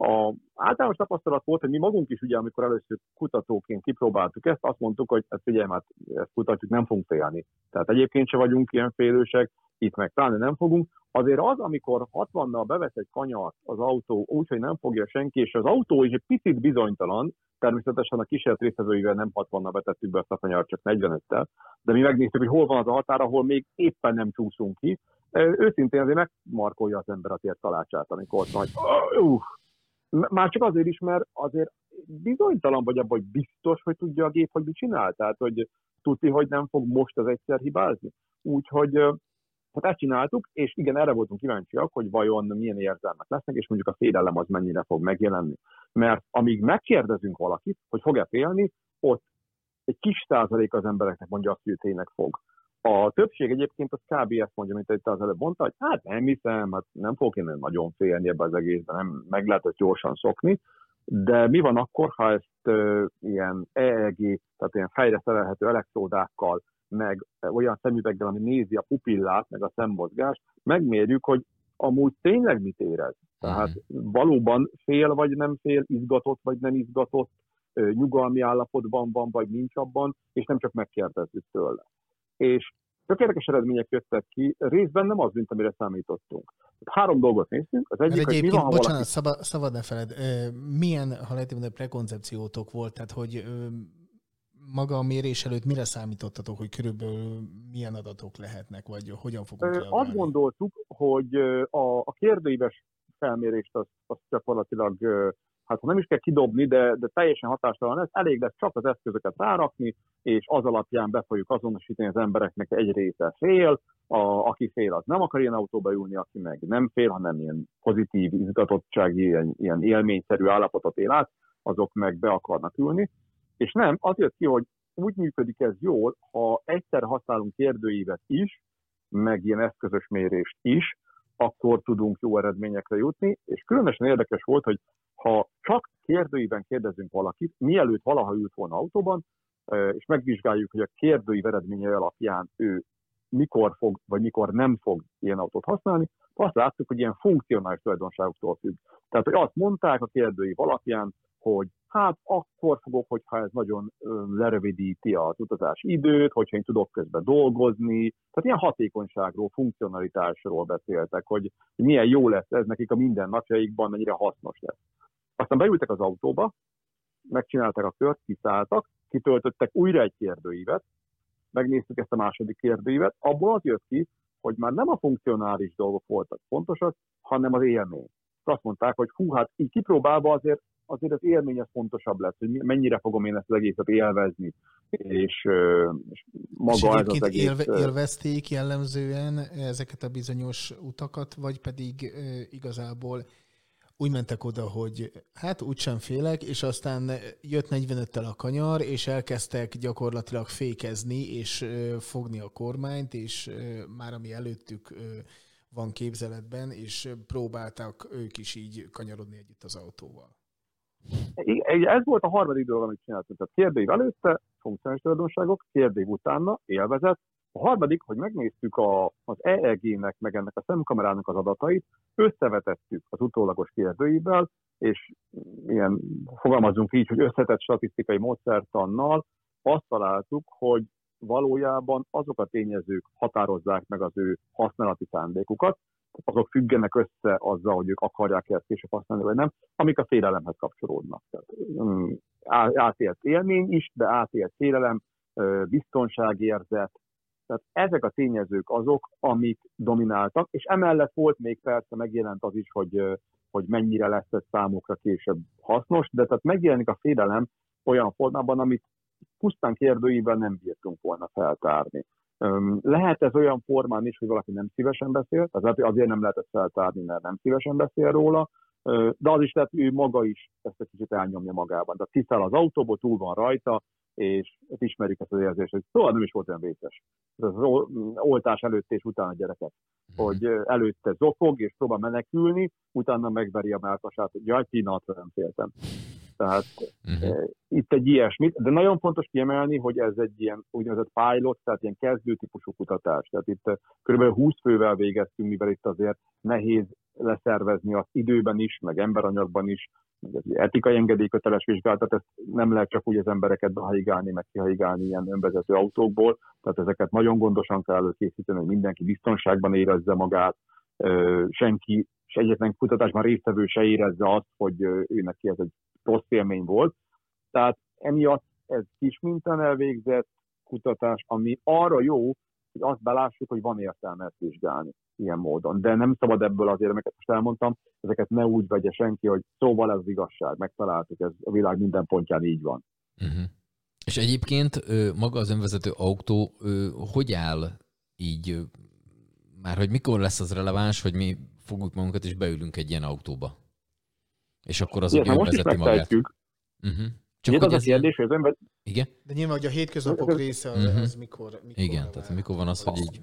A általános tapasztalat volt, hogy mi magunk is ugye, amikor először kutatóként kipróbáltuk ezt, azt mondtuk, hogy ezt figyelj, hát ezt kutatjuk, nem fogunk félni. Tehát egyébként se vagyunk ilyen félősek, itt meg pláne nem fogunk. Azért az, amikor hatvannal bevesz egy kanyart az autó úgy, hogy nem fogja senki, és az autó is egy picit bizonytalan, természetesen a kísérlet résztvevőivel nem hatvannal vetettük be ezt a kanyart, csak negyvenöttel, de mi megnéztük, hogy hol van az a határ, ahol még éppen nem csúszunk ki. Őszintén azért megmarkolja az ember a tér talácsát, amikor nagy, uh, már csak azért is, mert azért bizonytalan vagy abban, hogy biztos, hogy tudja a gép, hogy mit csinál. Tehát, hogy tudni, hogy nem fog most az egyszer hibázni. Úgyhogy hát ezt csináltuk, és igen, erre voltunk kíváncsiak, hogy vajon milyen érzelmek lesznek, és mondjuk a félelem az mennyire fog megjelenni. Mert amíg megkérdezünk valakit, hogy fog-e félni, ott egy kis százalék az embereknek mondja azt, hogy tényleg fog. A többség egyébként az kb. Ezt mondja, mint itt az előbb mondta, hogy hát nem hiszem, hát nem fogok én nagyon félni ebbe az egészben, nem, meg lehet, hogy gyorsan szokni, de mi van akkor, ha ezt ö, ilyen E E G, tehát ilyen fejre szerelhető elektródákkal, meg olyan szemüveggel, ami nézi a pupillát, meg a szemmozgást, megmérjük, hogy amúgy tényleg mit érez. Tehát valóban fél vagy nem fél, izgatott vagy nem izgatott, ö, nyugalmi állapotban van vagy nincs abban, és nem csak megkérdezzük tőle. És tök érdekes eredmények jöttek ki, részben nem az, mint amire számítottunk. Három dolgot néztünk, az egyik, hogy mi van, ha bocsánat, valaki... szabad, szabad ne feled, milyen, ha lehet mondani, prekoncepciótok volt, tehát hogy maga a mérés előtt mire számítottatok, hogy körülbelül milyen adatok lehetnek, vagy hogyan fogunk reagálni? Azt gondoltuk, hogy a, a kérdőíves felmérést azt, azt gyakorlatilag, hát ha nem is kell kidobni, de, de teljesen hatástalan ez, elég lesz csak az eszközöket rárakni, és az alapján be fogjuk azonosítani az embereknek egy része fél, a, aki fél az nem akar ilyen autóba ülni, aki meg nem fél, hanem ilyen pozitív izgatottság, ilyen, ilyen élményszerű állapotot él át, azok meg be akarnak ülni. És nem, az jött ki, hogy úgy működik ez jól, ha egyszer használunk kérdőívet is, meg ilyen eszközös mérést is, akkor tudunk jó eredményekre jutni, és különösen érdekes volt, hogy ha csak kérdőíven kérdezünk valakit, mielőtt valaha ült volna autóban, és megvizsgáljuk, hogy a kérdőív eredményei alapján ő mikor fog, vagy mikor nem fog ilyen autót használni, azt láttuk, hogy ilyen funkcionális tulajdonságoktól függ. Tehát, hogy azt mondták a kérdőív alapján, hogy hát akkor fogok, hogyha ez nagyon lerövidíti az utazási időt, hogyha én tudok közben dolgozni, tehát ilyen hatékonyságról, funkcionalitásról beszéltek, hogy milyen jó lesz ez nekik a mindennapjaikban, mennyire hasznos lesz. Aztán beültek az autóba, megcsinálták a kört, kiszálltak, kitöltöttek újra egy kérdőívet, megnéztük ezt a második kérdőívet, abból az jött ki, hogy már nem a funkcionális dolgok voltak fontosak, hanem az élmény. Azt mondták, hogy hú, hát így kipróbálva azért, azért az élmény az fontosabb lesz, hogy mennyire fogom én ezt az egészet élvezni, és, és maga és ez az egész... Élve, élvezték jellemzően ezeket a bizonyos utakat, vagy pedig igazából úgy mentek oda, hogy hát úgysem félek, és aztán jött negyvenöttel a kanyar, és elkezdtek gyakorlatilag fékezni, és fogni a kormányt, és már ami előttük van képzeletben, és próbáltak ők is így kanyarodni együtt az autóval. Ez volt a harmadik dolog, amit csináltunk. Tehát kérdőív előtte, funkcionális tulajdonságok, kérdőív utána, élvezet, A harmadik, hogy megnéztük a, az E E G-nek, meg ennek a szemkamerának az adatait, összevetettük az utólagos kérdőivel, és ilyen fogalmazunk így, hogy összetett statisztikai módszertannal azt találtuk, hogy valójában azok a tényezők határozzák meg az ő használati szándékukat, azok függenek össze azzal, hogy ők akarják ezt később használni, vagy nem, amik a félelemhez kapcsolódnak. Tehát, átélt élmény is, de átélt félelem, biztonságérzet. Tehát ezek a tényezők azok, amik domináltak, és emellett volt még persze, megjelent az is, hogy, hogy mennyire lesz ez számukra később hasznos, de tehát megjelenik a félelem olyan formában, amit pusztán kérdőivel nem bírtunk volna feltárni. Lehet ez olyan formán is, hogy valaki nem szívesen beszél, azért nem lehet ezt feltárni, mert nem szívesen beszél róla, de az is lehet, ő maga is ezt egy kicsit elnyomja magában. Tehát tisztál az autóból, túl van rajta, és ismerik ezt az érzést, hogy szóval nem is volt olyan vészes. Az oltás előtt és utána a gyereket, hogy előtte zokog és próbál menekülni, utána megveri a mellkasát, hogy jaj, pillanatra nem féltem. Tehát uh-huh. itt egy ilyesmit, de nagyon fontos kiemelni, hogy ez egy ilyen úgynevezett pilot, tehát ilyen kezdőtípusú kutatás. Tehát itt körülbelül húsz fővel végeztünk, mivel itt azért nehéz leszervezni az időben is, meg emberanyagban is, meg az etikai engedélyköteles vizsgálat, tehát ezt nem lehet csak úgy az embereket behajigálni, meg kihajigálni ilyen önvezető autókból, tehát ezeket nagyon gondosan kell előkészíteni, hogy mindenki biztonságban érezze magát, senki, és egyetlen kutatásban résztvevő se érezze azt, hogy őnek ki ez egy rossz élmény volt. Tehát emiatt ez kis mintán elvégzett kutatás, ami arra jó, hogy azt belássuk, hogy van értelme ezt vizsgálni ilyen módon. De nem szabad ebből az érmeket, most elmondtam, ezeket ne úgy vegye senki, hogy szóval ez igazság, megtaláltuk, ez a világ minden pontján így van. Uh-huh. És egyébként maga az önvezető autó hogy áll így, már hogy mikor lesz az releváns, hogy mi fogjuk magunkat és beülünk egy ilyen autóba? És akkor az ugye vezeti magát. Uh-huh. Csak az a kérdés, hogy az ember... Igen? De nyilván, hogy a hétköznapok része az uh-huh. mikor, mikor... Igen, van, tehát mikor van az, az, hogy így...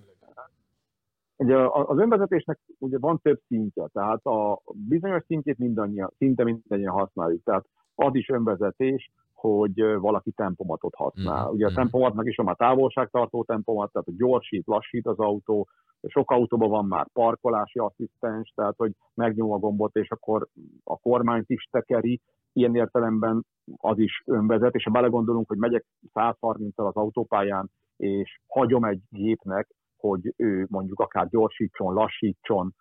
Ugye az önvezetésnek ugye van több szintje, tehát a bizonyos szintjét mindannyian, szinte mindannyian használjuk. Tehát az is önvezetés, hogy valaki tempomatot használ. Uh-huh. Ugye a tempomatnak is van már távolságtartó tempomat, tehát gyorsít, lassít az autó, sok autóban van már parkolási asszisztens, tehát hogy megnyom a gombot, és akkor a kormányt is tekeri, ilyen értelemben az is önvezet, és ha belegondolunk, hogy megyek száz harminccal az autópályán, és hagyom egy gépnek, hogy ő mondjuk akár gyorsítson, lassítson,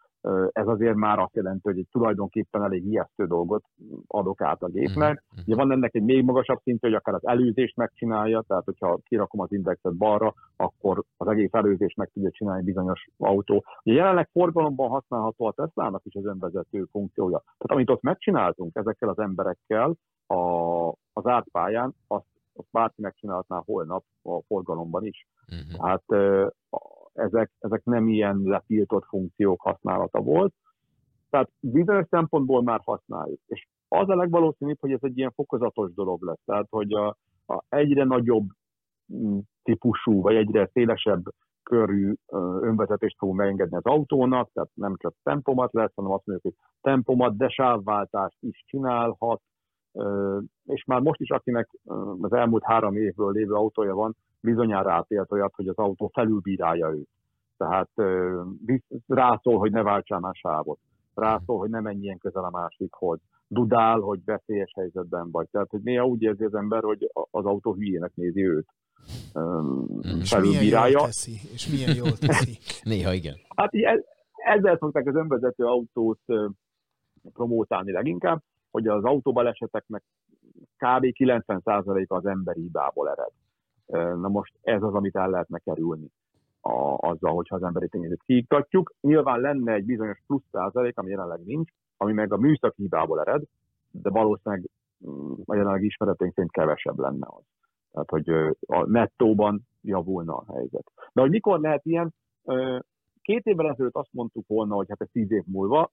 ez azért már azt jelenti, hogy egy tulajdonképpen elég ijesztő dolgot adok át a gépnek. Ugye van ennek egy még magasabb szintje, hogy akár az előzést megcsinálja, tehát hogyha kirakom az indexet balra, akkor az egész előzést meg tudja csinálni bizonyos autó. Ugye jelenleg forgalomban használható a Teslának is az önvezető funkciója. Tehát amit ott megcsináltunk ezekkel az emberekkel a, az átpályán, azt, azt bárki megcsinálhatná holnap a forgalomban is. Hát... Ezek, ezek nem ilyen letiltott funkciók használata volt. Tehát bizonyos szempontból már használjuk. És az a legvalószínűbb, hogy ez egy ilyen fokozatos dolog lesz. Tehát, hogy a, a egyre nagyobb típusú, vagy egyre szélesebb körű önvezetést fogunk megengedni az autónak, tehát nem csak tempomat lesz, hanem azt mondjuk, hogy tempomat, de sávváltást is csinálhat. És már most is, akinek az elmúlt három évből lévő autója van, bizonyára átélt olyat, hogy az autó felülbírálja őt. Tehát rászól, hogy ne váltsál már sávot. Rászól, hogy ne menjen közel a másikhoz. Dudál, hogy veszélyes helyzetben vagy. Tehát, hogy néha úgy érzi az ember, hogy az autó hülyének nézi őt. És felülbírálja. Milyen jól teszi. És milyen jól teszi. Néha igen. Hát ezzel szokták az önvezető autót promótálni leginkább, hogy az autóbaleseteknek kb. kilencven százaléka az emberi hibából ered. Na most ez az, amit el lehetne kerülni a, azzal, hogyha az emberi tényezőt kiiktatjuk. Nyilván lenne egy bizonyos plusz százalék, ami jelenleg nincs, ami meg a műszaki hibából ered, de valószínűleg a jelenlegi ismereteink szerint kevesebb lenne az. Tehát, hogy a nettóban javulna a helyzet. De hogy mikor lehet ilyen? Két évvel ezelőtt azt mondtuk volna, hogy hát ez tíz év múlva,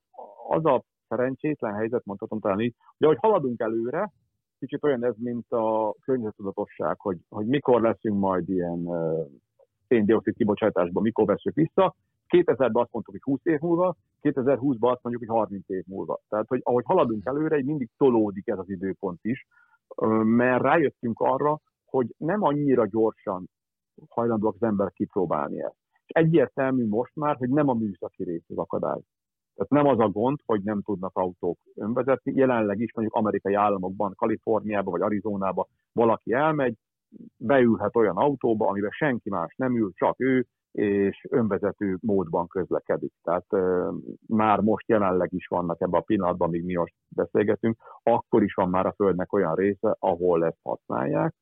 az a szerencsétlen helyzet, mondhatom talán így, hogy ahogy haladunk előre, kicsit olyan ez, mint a környezettudatosság, hogy, hogy mikor leszünk majd ilyen szén-dioxid kibocsátásban, mikor veszünk vissza. kétezerben azt mondtuk, hogy húsz év múlva, kétezerhúszban azt mondjuk, hogy harminc év múlva. Tehát, hogy ahogy haladunk előre, így mindig tolódik ez az időpont is, mert rájöttünk arra, hogy nem annyira gyorsan hajlandóak az emberek kipróbálni ezt. És egyértelmű most már, hogy nem a műszaki rész az akadály. Tehát nem az a gond, hogy nem tudnak autók önvezetni. Jelenleg is mondjuk amerikai államokban, Kaliforniában vagy Arizonában valaki elmegy, beülhet olyan autóba, amiben senki más nem ül, csak ő, és önvezető módban közlekedik. Tehát e, már most jelenleg is vannak ebben a pillanatban, amíg mi most beszélgetünk, akkor is van már a Földnek olyan része, ahol ezt használják,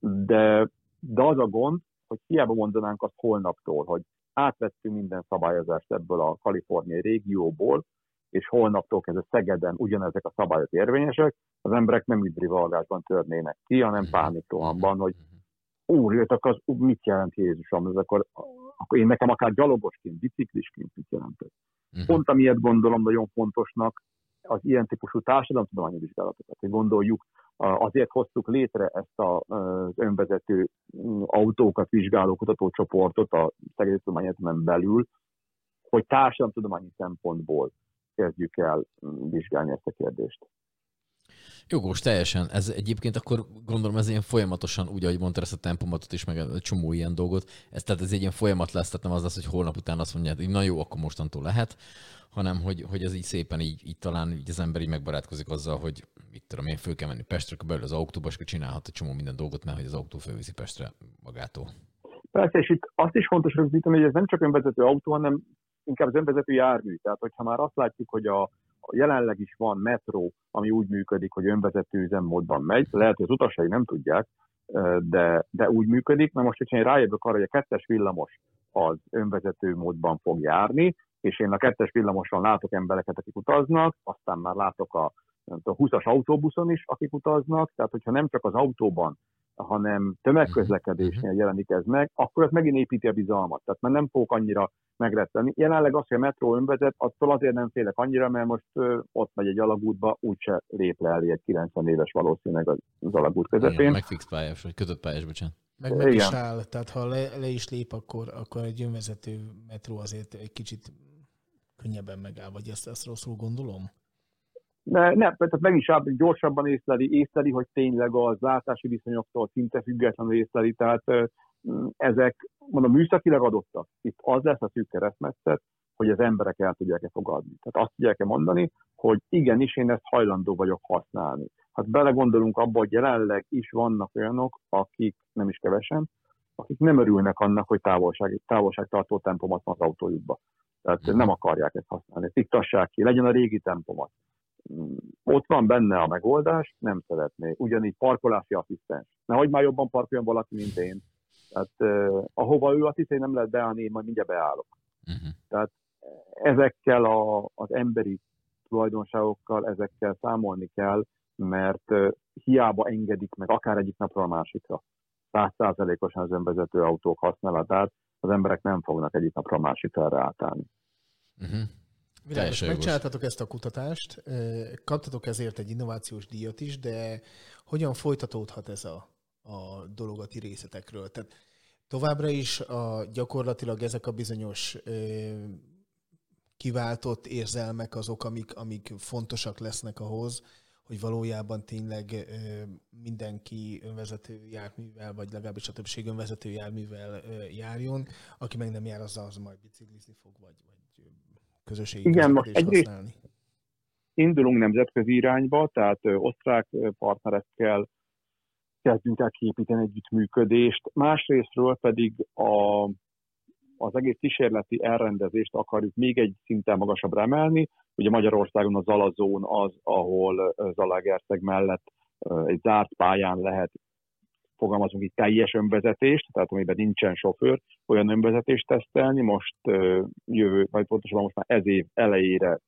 de, de az a gond, hogy hiába mondanánk azt holnaptól, hogy átvettünk minden szabályozást ebből a kaliforniai régióból, és holnaptól kezdve Szegeden ugyanezek a szabályok érvényesek, az emberek nem üdvrivalgásban törnének ki, hanem pánikrohamban, hogy úr, jöttek az, mit jelent Jézusom, ez akkor, akkor én nekem akár gyalogosként, biciklisként mit jelentett. Uh-huh. Pont amilyet gondolom nagyon fontosnak az ilyen típusú társadalomtudományi vizsgálatokat, hogy gondoljuk, azért hoztuk létre ezt az önvezető autókat vizsgáló kutatócsoportot a Szegedi Tudományegyetemen belül, hogy társadalomtudományi szempontból kezdjük el vizsgálni ezt a kérdést. Jogos, teljesen. Ez egyébként akkor gondolom ez ilyen folyamatosan, úgy, ahogy mondtad, ezt a tempomatot is, meg egy csomó ilyen dolgot. Ez, tehát ez egy ilyen folyamat lesz, tehát nem az lesz, hogy holnap után azt mondják, hogy na jó, akkor mostantól lehet, hanem hogy, hogy ez így szépen így, így talán így az ember így megbarátkozik azzal, hogy itt tudom én, föl kell menni Pestre, belül az autóba, és csinálhat egy csomó minden dolgot, mert hogy az autó fölviszi Pestre magától. Persze, és itt azt is fontos rögzíteni, hogy ez nem csak önvezető autó, hanem inkább az önvezető jármű. Tehát, hogyha már azt látjuk, hogy a jelenleg is van metró, ami úgy működik, hogy önvezető üzemmódban megy. Lehet, hogy az utasai nem tudják, de, de úgy működik. Na most, hogyha én rájövök arra, hogy a kettes villamos az önvezető módban fog járni, és én a kettes villamoson látok embereket, akik utaznak, aztán már látok a, a húszas autóbuszon is, akik utaznak. Tehát, hogyha nem csak az autóban, hanem tömegközlekedésnél jelenik ez meg, akkor ez megint építi a bizalmat. Tehát már nem fogok annyira megrettenni. Jelenleg az, hogy a metró önvezet, attól azért nem félek annyira, mert most ö, ott megy egy alagútba, úgyse lép le elé egy kilencven éves valószínűleg az, az alagút közepén. Igen, meg fix pályás, vagy kötött pályás, bocsánat. Meg meg is áll, tehát ha le, le is lép, akkor, akkor egy önvezető metró azért egy kicsit könnyebben megáll, vagy ezt, ezt rosszul gondolom? Ne, ne, tehát meg is áll, gyorsabban észleli, észleli, hogy tényleg az látási viszonyoktól szinte függetlenül észleli, tehát ezek, mondom, műszakilag adottak. Itt az lesz a szűk keresztmetszet, hogy az emberek el tudják-e fogadni. Tehát azt tudják-e mondani, hogy igenis, én ezt hajlandó vagyok használni. Hát belegondolunk abba, hogy jelenleg is vannak olyanok, akik nem is kevesen, akik nem örülnek annak, hogy távolság, távolságtartó tempomat van az autójukba. Tehát nem akarják ezt használni. Tiktassák ki, legyen a régi tempomat. Ott van benne a megoldás, nem szeretné. Ugyanígy parkolási asszisztens. Nehogy már jobban parkoljon valaki, mint én. Tehát eh, ahova ő azt hiszem, nem lehet beállni, én majd mindjárt beállok. Uh-huh. Tehát ezekkel a, az emberi tulajdonságokkal, ezekkel számolni kell, mert eh, hiába engedik meg akár egyik napra a másikra. száz százalékosan az önvezető autók használatát, az emberek nem fognak egyik napra a másikra erre átállni. Uh-huh. Világos, megcsináltatok ezt a kutatást, kaptatok ezért egy innovációs díjat is, de hogyan folytatódhat ez a, a dolog a ti részetekről? Tehát továbbra is a, gyakorlatilag ezek a bizonyos ö, kiváltott érzelmek azok, amik, amik fontosak lesznek ahhoz, hogy valójában tényleg ö, mindenki önvezető járművel, vagy legalábbis a többség önvezető járművel ö, járjon, aki meg nem jár, az az majd biciklizni fog, vagy... vagy közösségi közlekedést használni. Indulunk nemzetközi irányba, tehát osztrák partnerekkel kezdünk el kiépíteni együttműködést. Másrésztről pedig a, az egész kísérleti elrendezést akarjuk még egy szinten magasabbra emelni. Ugye Magyarországon a Zala-zón az, ahol Zalaegerszeg mellett egy zárt pályán lehet, fogalmazunk itt teljes önvezetést, tehát amiben nincsen sofőr, olyan önvezetést tesztelni, most jövő, vagy pontosabban most már ez év elejére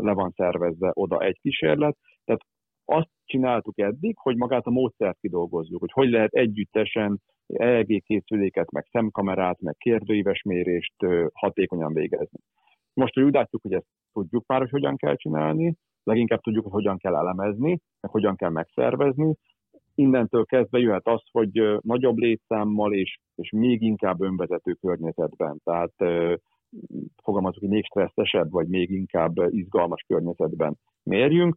le van szervezve oda egy kísérlet. Tehát azt csináltuk eddig, hogy magát a módszert kidolgozzuk, hogy hogy lehet együttesen E E G készüléket, meg szemkamerát, meg kérdőíves mérést hatékonyan végezni. Most, hogy úgy látjuk, hogy ezt tudjuk már, hogy hogyan kell csinálni, leginkább tudjuk, hogy hogyan kell elemezni, meg hogyan kell megszervezni. Innentől kezdve jöhet az, hogy nagyobb létszámmal és, és még inkább önvezető környezetben, tehát fogalmazunk, hogy még stresszesebb, vagy még inkább izgalmas környezetben mérjünk.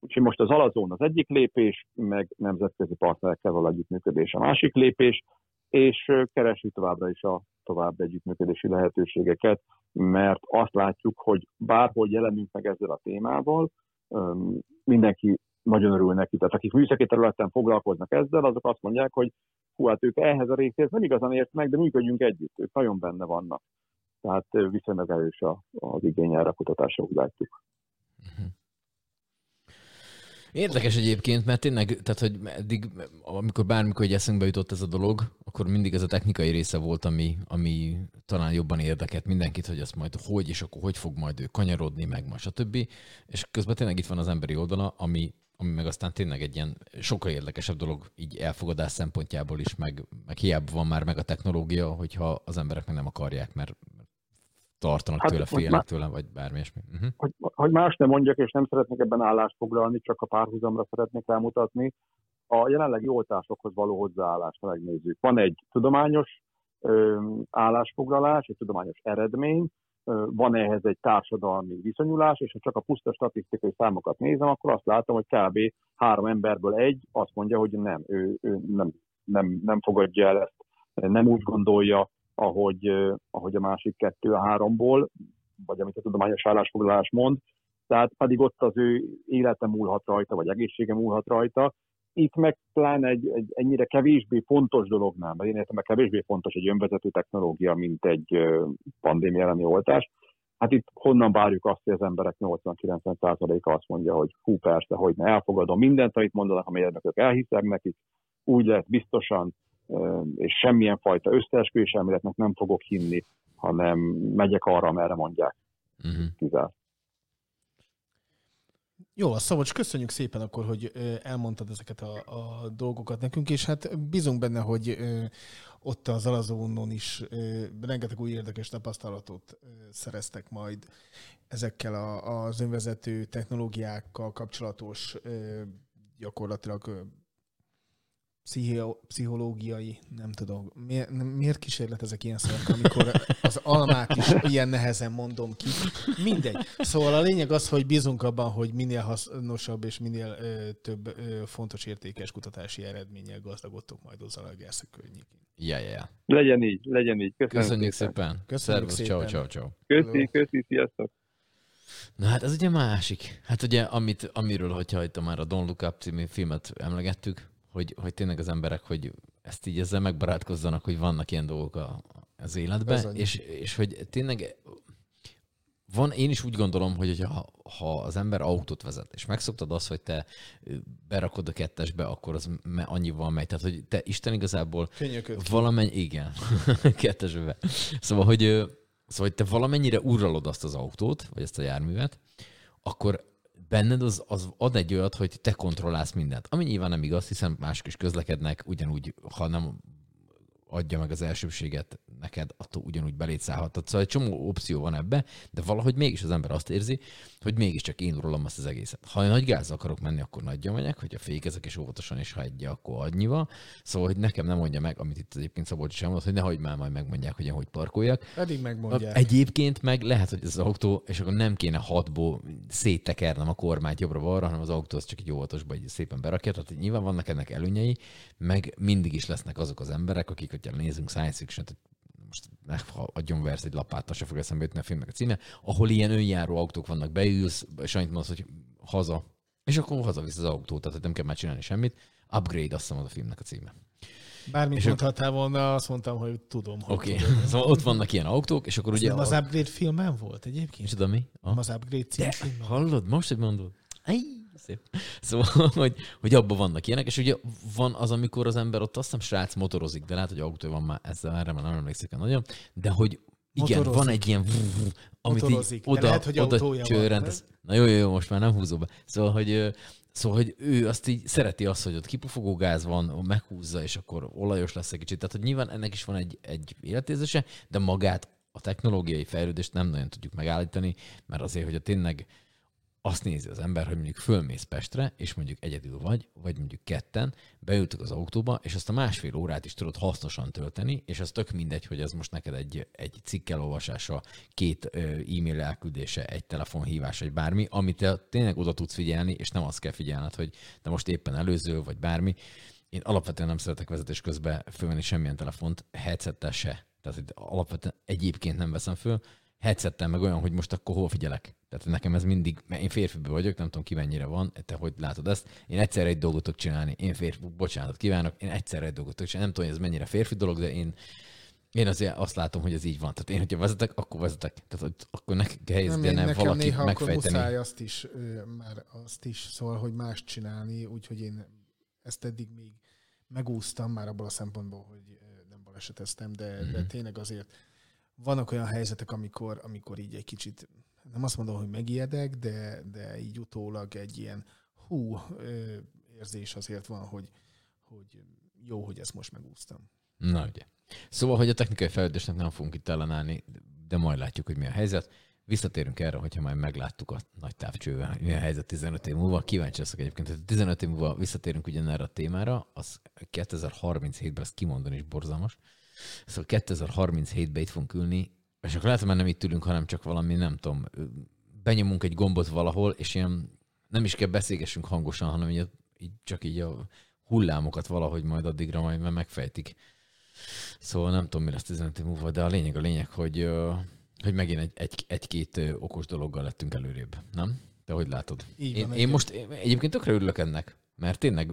Úgyhogy most az alazón az egyik lépés, meg nemzetközi partnerekkel való együttműködés a másik lépés. és keresi továbbra is a tovább együttműködési lehetőségeket, mert azt látjuk, hogy bárhol jelenünk meg ezzel a témával, mindenki nagyon örül neki. Tehát akik műszaki területen foglalkoznak ezzel, azok azt mondják, hogy hú, hát ők ehhez a részhez nem igazán értenek, de működjünk együtt, ők nagyon benne vannak. Tehát viszonylag erős az igény erre a kutatásra, úgy látjuk. Érdekes egyébként, mert tényleg, tehát, hogy eddig, amikor bármikor egy eszünkbe jutott ez a dolog, akkor mindig ez a technikai része volt, ami, ami talán jobban érdekelt mindenkit, hogy azt majd hogy, és akkor hogy fog majd ő kanyarodni, meg ma, stb. És közben tényleg itt van az emberi oldala, ami, ami meg aztán tényleg egy ilyen sokkal érdekesebb dolog így elfogadás szempontjából is, meg, meg hiába van már meg a technológia, hogyha az emberek meg nem akarják, mert tartanak hát, tőle, félnek tőle, vagy bármi ilyesmi. Uh-huh. Hogy, hogy más nem mondjak, és nem szeretnék ebben állást foglalni, csak a párhuzamra szeretnék rámutatni. A jelenlegi oltásokhoz való hozzáállást megnézzük. Van egy tudományos ö, állásfoglalás, egy tudományos eredmény, ö, van ehhez egy társadalmi viszonyulás, és ha csak a puszta statisztikai számokat nézem, akkor azt látom, hogy kb. három emberből egy azt mondja, hogy nem, ő, ő nem, nem, nem fogadja el ezt, nem úgy gondolja, Ahogy, ahogy a másik kettő a háromból, vagy amit a tudományos állásfoglalás mond, tehát pedig ott az ő élete múlhat rajta, vagy egészsége múlhat rajta. Itt meg talán egy, egy ennyire kevésbé fontos dolognál, mert én értem, mert kevésbé fontos egy önvezető technológia, mint egy pandémia elleni oltás. Hát itt honnan várjuk azt, hogy az emberek nyolcvan-kilencven százaléka azt mondja, hogy hú, persze, hogy ne elfogadom mindent, amit mondanak, amelyet ők elhiszem nekik, úgy lesz biztosan, és semmilyen fajta összeesküvés elméletnek nem fogok hinni, hanem megyek arra, amerre mondják. Uh-huh. Kizárt. Jó, Szabolcs, köszönjük szépen akkor, hogy elmondtad ezeket a, a dolgokat nekünk, és hát bízunk benne, hogy ott a Zala-zónon is rengeteg új érdekes tapasztalatot szereztek majd ezekkel a, az önvezető technológiákkal kapcsolatos gyakorlatilag pszichológiai, nem tudom, miért, miért kísérletezek ilyen szavakkal, amikor az almát is ilyen nehezen mondom ki. Mindegy. Szóval a lényeg az, hogy bízunk abban, hogy minél hasznosabb és minél ö, több ö, fontos értékes kutatási eredménnyel gazdagodtok majd az Zalaegerszeg környékén. Ja, ja, ja. Legyen így, legyen így. Köszönöm Köszönjük szépen. Köszönjük szépen. Ciao, ciao, ciao. Köszi, köszi, sziasztok. Na hát ez ugye másik. Hát ugye, amit, amiről, hogyha itt már a Don't Look Up című filmet emlegettük, Hogy, hogy tényleg az emberek, hogy ezt így ezzel megbarátkozzanak, hogy vannak ilyen dolgok a, az életben, és, és hogy tényleg van, én is úgy gondolom, hogy ha, ha az ember autót vezet, és megszoktad azt, hogy te berakod a kettesbe, akkor az annyival megy. Tehát, hogy te Isten igazából valamennyi, igen, kettesbe. Szóval hogy, szóval, hogy te valamennyire uralod azt az autót, vagy ezt a járművet, akkor benned az, az ad egy olyat, hogy te kontrollálsz mindent. Ami nyilván nem igaz, hiszen mások is közlekednek, ugyanúgy, ha nem adja meg az elsőbséget neked, attól ugyanúgy beléd szállhatod. Szóval egy csomó opció van ebbe, de valahogy mégis az ember azt érzi, hogy mégiscsak én uralom azt az egészet. Ha nagy gázzal akarok menni, akkor nagyja megyek, hogyha fékezek és óvatosan, és ha egyje, akkor adnyival. Szóval, hogy nekem nem mondja meg, amit itt egyébként Szabolcs sem mondott, hogy nehogy már majd megmondják, hogy én hogy parkoljak. Pedig megmondják. Egyébként meg lehet, hogy ez az autó, és akkor nem kéne hatból széttekernem a kormányt jobbra-balra, hanem az autó az csak egy óvatosba egy szépen berakja. Tehát nyilván vannak ennek előnyei, meg mindig is lesznek azok az emberek, akik, hogyha nézünk science fiction, most adjon versz egy lapáttal, se fog eszembe jutni a filmnek a címe, ahol ilyen önjáró autók vannak, beülsz, és annyit mondasz, hogy haza, és akkor hazavisz az autót, tehát nem kell már csinálni semmit. Upgrade, azt hiszem, az a filmnek a címe. Bármit mondhatál volna, azt mondtam, hogy tudom, hogy okay. tudom. Szóval ott vannak ilyen autók, és akkor azt ugye... Az a... Upgrade filmen volt egyébként? És tudom mi? A... Az Upgrade című filmen. Hallod? Most, hogy mondod? Ejj! Szép. Szóval, hogy, hogy abban vannak ilyenek, és ugye van az, amikor az ember ott azt hiszem srác motorozik, de látod, hogy autó van már, ezzel erre már nem emlékszik el nagyon, de hogy igen, motorozik. Van egy ilyen vrv, amit motorozik, így oda, lehet, hogy oda csőrend. Van, na jó, jó, jó, most már nem húzó be. Szóval, hogy, szóval, hogy ő azt így szereti azt, hogy ott kipufogó gáz van, meghúzza, és akkor olajos lesz egy kicsit. Tehát, hogy nyilván ennek is van egy, egy életérzése, de magát a technológiai fejlődést nem nagyon tudjuk megállítani, mert azért, hogy a tényleg azt nézi az ember, hogy mondjuk fölmész Pestre, és mondjuk egyedül vagy, vagy mondjuk ketten, beültök az autóba, és azt a másfél órát is tudod hasznosan tölteni, és az tök mindegy, hogy ez most neked egy, egy cikk elolvasása, két e-mail elküldése, egy telefonhívás, vagy bármi, amit te tényleg oda tudsz figyelni, és nem azt kell figyelned, hogy te most éppen előző, vagy bármi, én alapvetően nem szeretek vezetés közben fölvenni semmilyen telefont, headsettel se. Tehát itt alapvetően egyébként nem veszem föl. Headsettel meg olyan, hogy most akkor hol figyelek. Tehát nekem ez mindig, mert én férfiből vagyok, nem tudom ki mennyire van, te hogy látod ezt. Én egyszerre egy dolgot tudok csinálni. Én férfi, bocsánatot kívánok, én egyszerre egy dolgot tudok csinálni. Nem tudom, hogy ez mennyire férfi dolog, de én, én azért azt látom, hogy ez így van. Tehát én, hogyha vezetek, akkor vezetek. Tehát akkor ne helyezdenem valakit néha megfejteni. Akkor muszáj azt is, már azt is szól, hogy mást csinálni, úgyhogy én ezt eddig még megúsztam már abból a szempontból, hogy nem baleseteztem, de, mm-hmm. de tényleg azért vannak olyan helyzetek, amikor, amikor így egy kicsit, nem azt mondom, hogy megijedek, de, de így utólag egy ilyen hú érzés azért van, hogy, hogy jó, hogy ezt most megúsztam. Na ugye. Szóval, hogy a technikai fejlődésnek nem fogunk itt ellenállni, de majd látjuk, hogy mi a helyzet. Visszatérünk erre, hogyha majd megláttuk a nagy távcsővel, mi a helyzet tizenöt év múlva. Kíváncsi leszek egyébként, hogy tizenöt év múlva visszatérünk ugyanerre a témára, az kétezer-harminchétben, ezt kimondani is borzalmas. Szóval kétezer-harminchétben itt fogunk ülni, és akkor lehet, hogy már nem itt ülünk, hanem csak valami, nem tudom, benyomunk egy gombot valahol, és ilyen nem is kell beszélgessünk hangosan, hanem így, így csak így a hullámokat valahogy majd addigra majd megfejtik. Szóval nem tudom, mi lesz tizenöt év múlva, de a lényeg a lényeg, hogy... Hogy megint egy, egy, egy-két okos dologgal lettünk előrébb, nem? Te hogy látod? Így én, van, én most én egyébként tökre örülök ennek, mert tényleg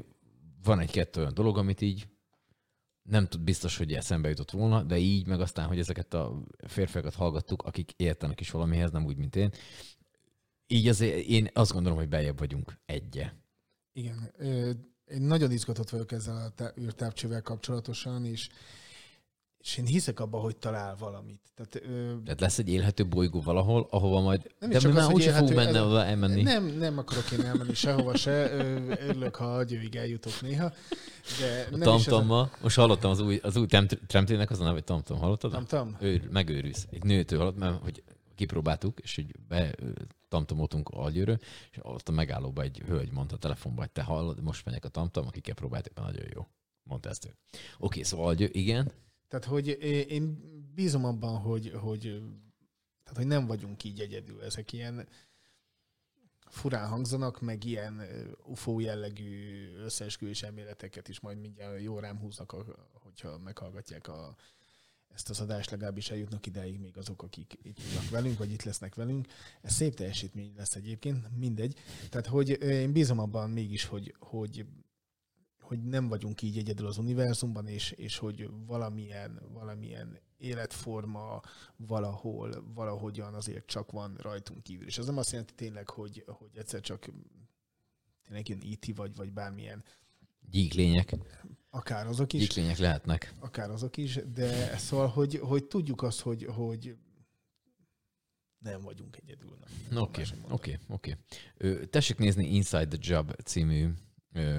van egy-kettő olyan dolog, amit így nem tud biztos, hogy eszembe jutott volna, de így meg aztán, hogy ezeket a férfiakat hallgattuk, akik értenek is valamihez, nem úgy, mint én. Így azért én azt gondolom, hogy beljebb vagyunk egye. Igen. Én nagyon izgatott vagyok ezzel a űrtávcsővel kapcsolatosan, és És én hiszek abban, hogy talál valamit. Tehát, ö... Tehát lesz egy élhető bolygó valahol, ahova majd... Nem de már úgy fogunk benne ez... elmenni. Nem, nem akarok én elmenni sehova se. Örülök, ha agyőig eljutok néha. De a Tamtammal. A... Most hallottam az új, az új Tremtének az a neve, hogy Tamtam. Hallottad? Tamtam? Megőrülsz. Egy nőtől hallott, mert hogy kipróbáltuk, és hogy be tamtamoltunk agyőről, és ott a megállóban egy hölgy mondta a telefonban, hogy te hallod, most menjek a Tamtam, akikkel próbáltak, mert nagyon jó. Mondta ezt ő. Oké, szóval agyő, igen. Tehát, hogy én bízom abban, hogy, hogy, tehát, hogy nem vagyunk így egyedül. Ezek ilyen furán hangzanak, meg ilyen u f o jellegű összeesküvés elméleteket is majd mindjárt jó rám húznak, hogyha meghallgatják a, ezt az adást, legalábbis eljutnak ideig még azok, akik itt vannak velünk, vagy itt lesznek velünk. Ez szép teljesítmény lesz egyébként, mindegy. Tehát, hogy én bízom abban mégis, hogy... hogy hogy nem vagyunk így egyedül az univerzumban, és, és hogy valamilyen, valamilyen életforma valahol, valahogyan azért csak van rajtunk kívül. És ez nem azt jelenti tényleg, hogy, hogy egyszer csak tényleg ilyen í té vagy, vagy bármilyen... Gyíklények. Akár azok is. Gyíklények lehetnek. Akár azok is, de szóval, hogy, hogy tudjuk azt, hogy, hogy nem vagyunk egyedül. Oké, oké, oké. Tessék nézni Inside Job című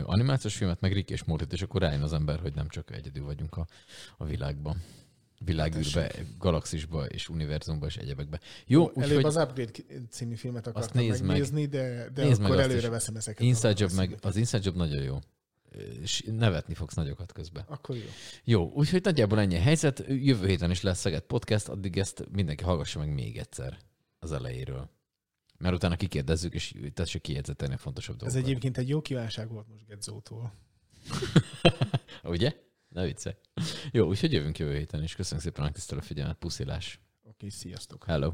animációs filmet, meg Rick és Morty-t, és akkor rájön az ember, hogy nem csak egyedül vagyunk a, a világban. Világűrbe, galaxisba és univerzumba és egyebekbe. Jó, előbb úgy, az Upgrade című filmet akartam megnézni, meg. de, de akkor meg előre veszem ezeket. Inside Job meg, az Inside Job nagyon jó. És nevetni fogsz nagyokat közben. Akkor jó. Jó, úgyhogy nagyjából ennyi a helyzet. Jövő héten is lesz Szeged Podcast, addig ezt mindenki hallgassa meg még egyszer az elejéről. Mert utána kikérdezzük, és tessék kijegyzetelni a fontosabb dolgokat. Ez egyébként egy jó kívánság volt most Gedzótól. Ugye? Ne viccelj. Jó, úgyhogy jövünk jövő héten is. Köszönjük szépen a tisztelő figyelmet. Puszilás. Oké, okay, sziasztok. Hello.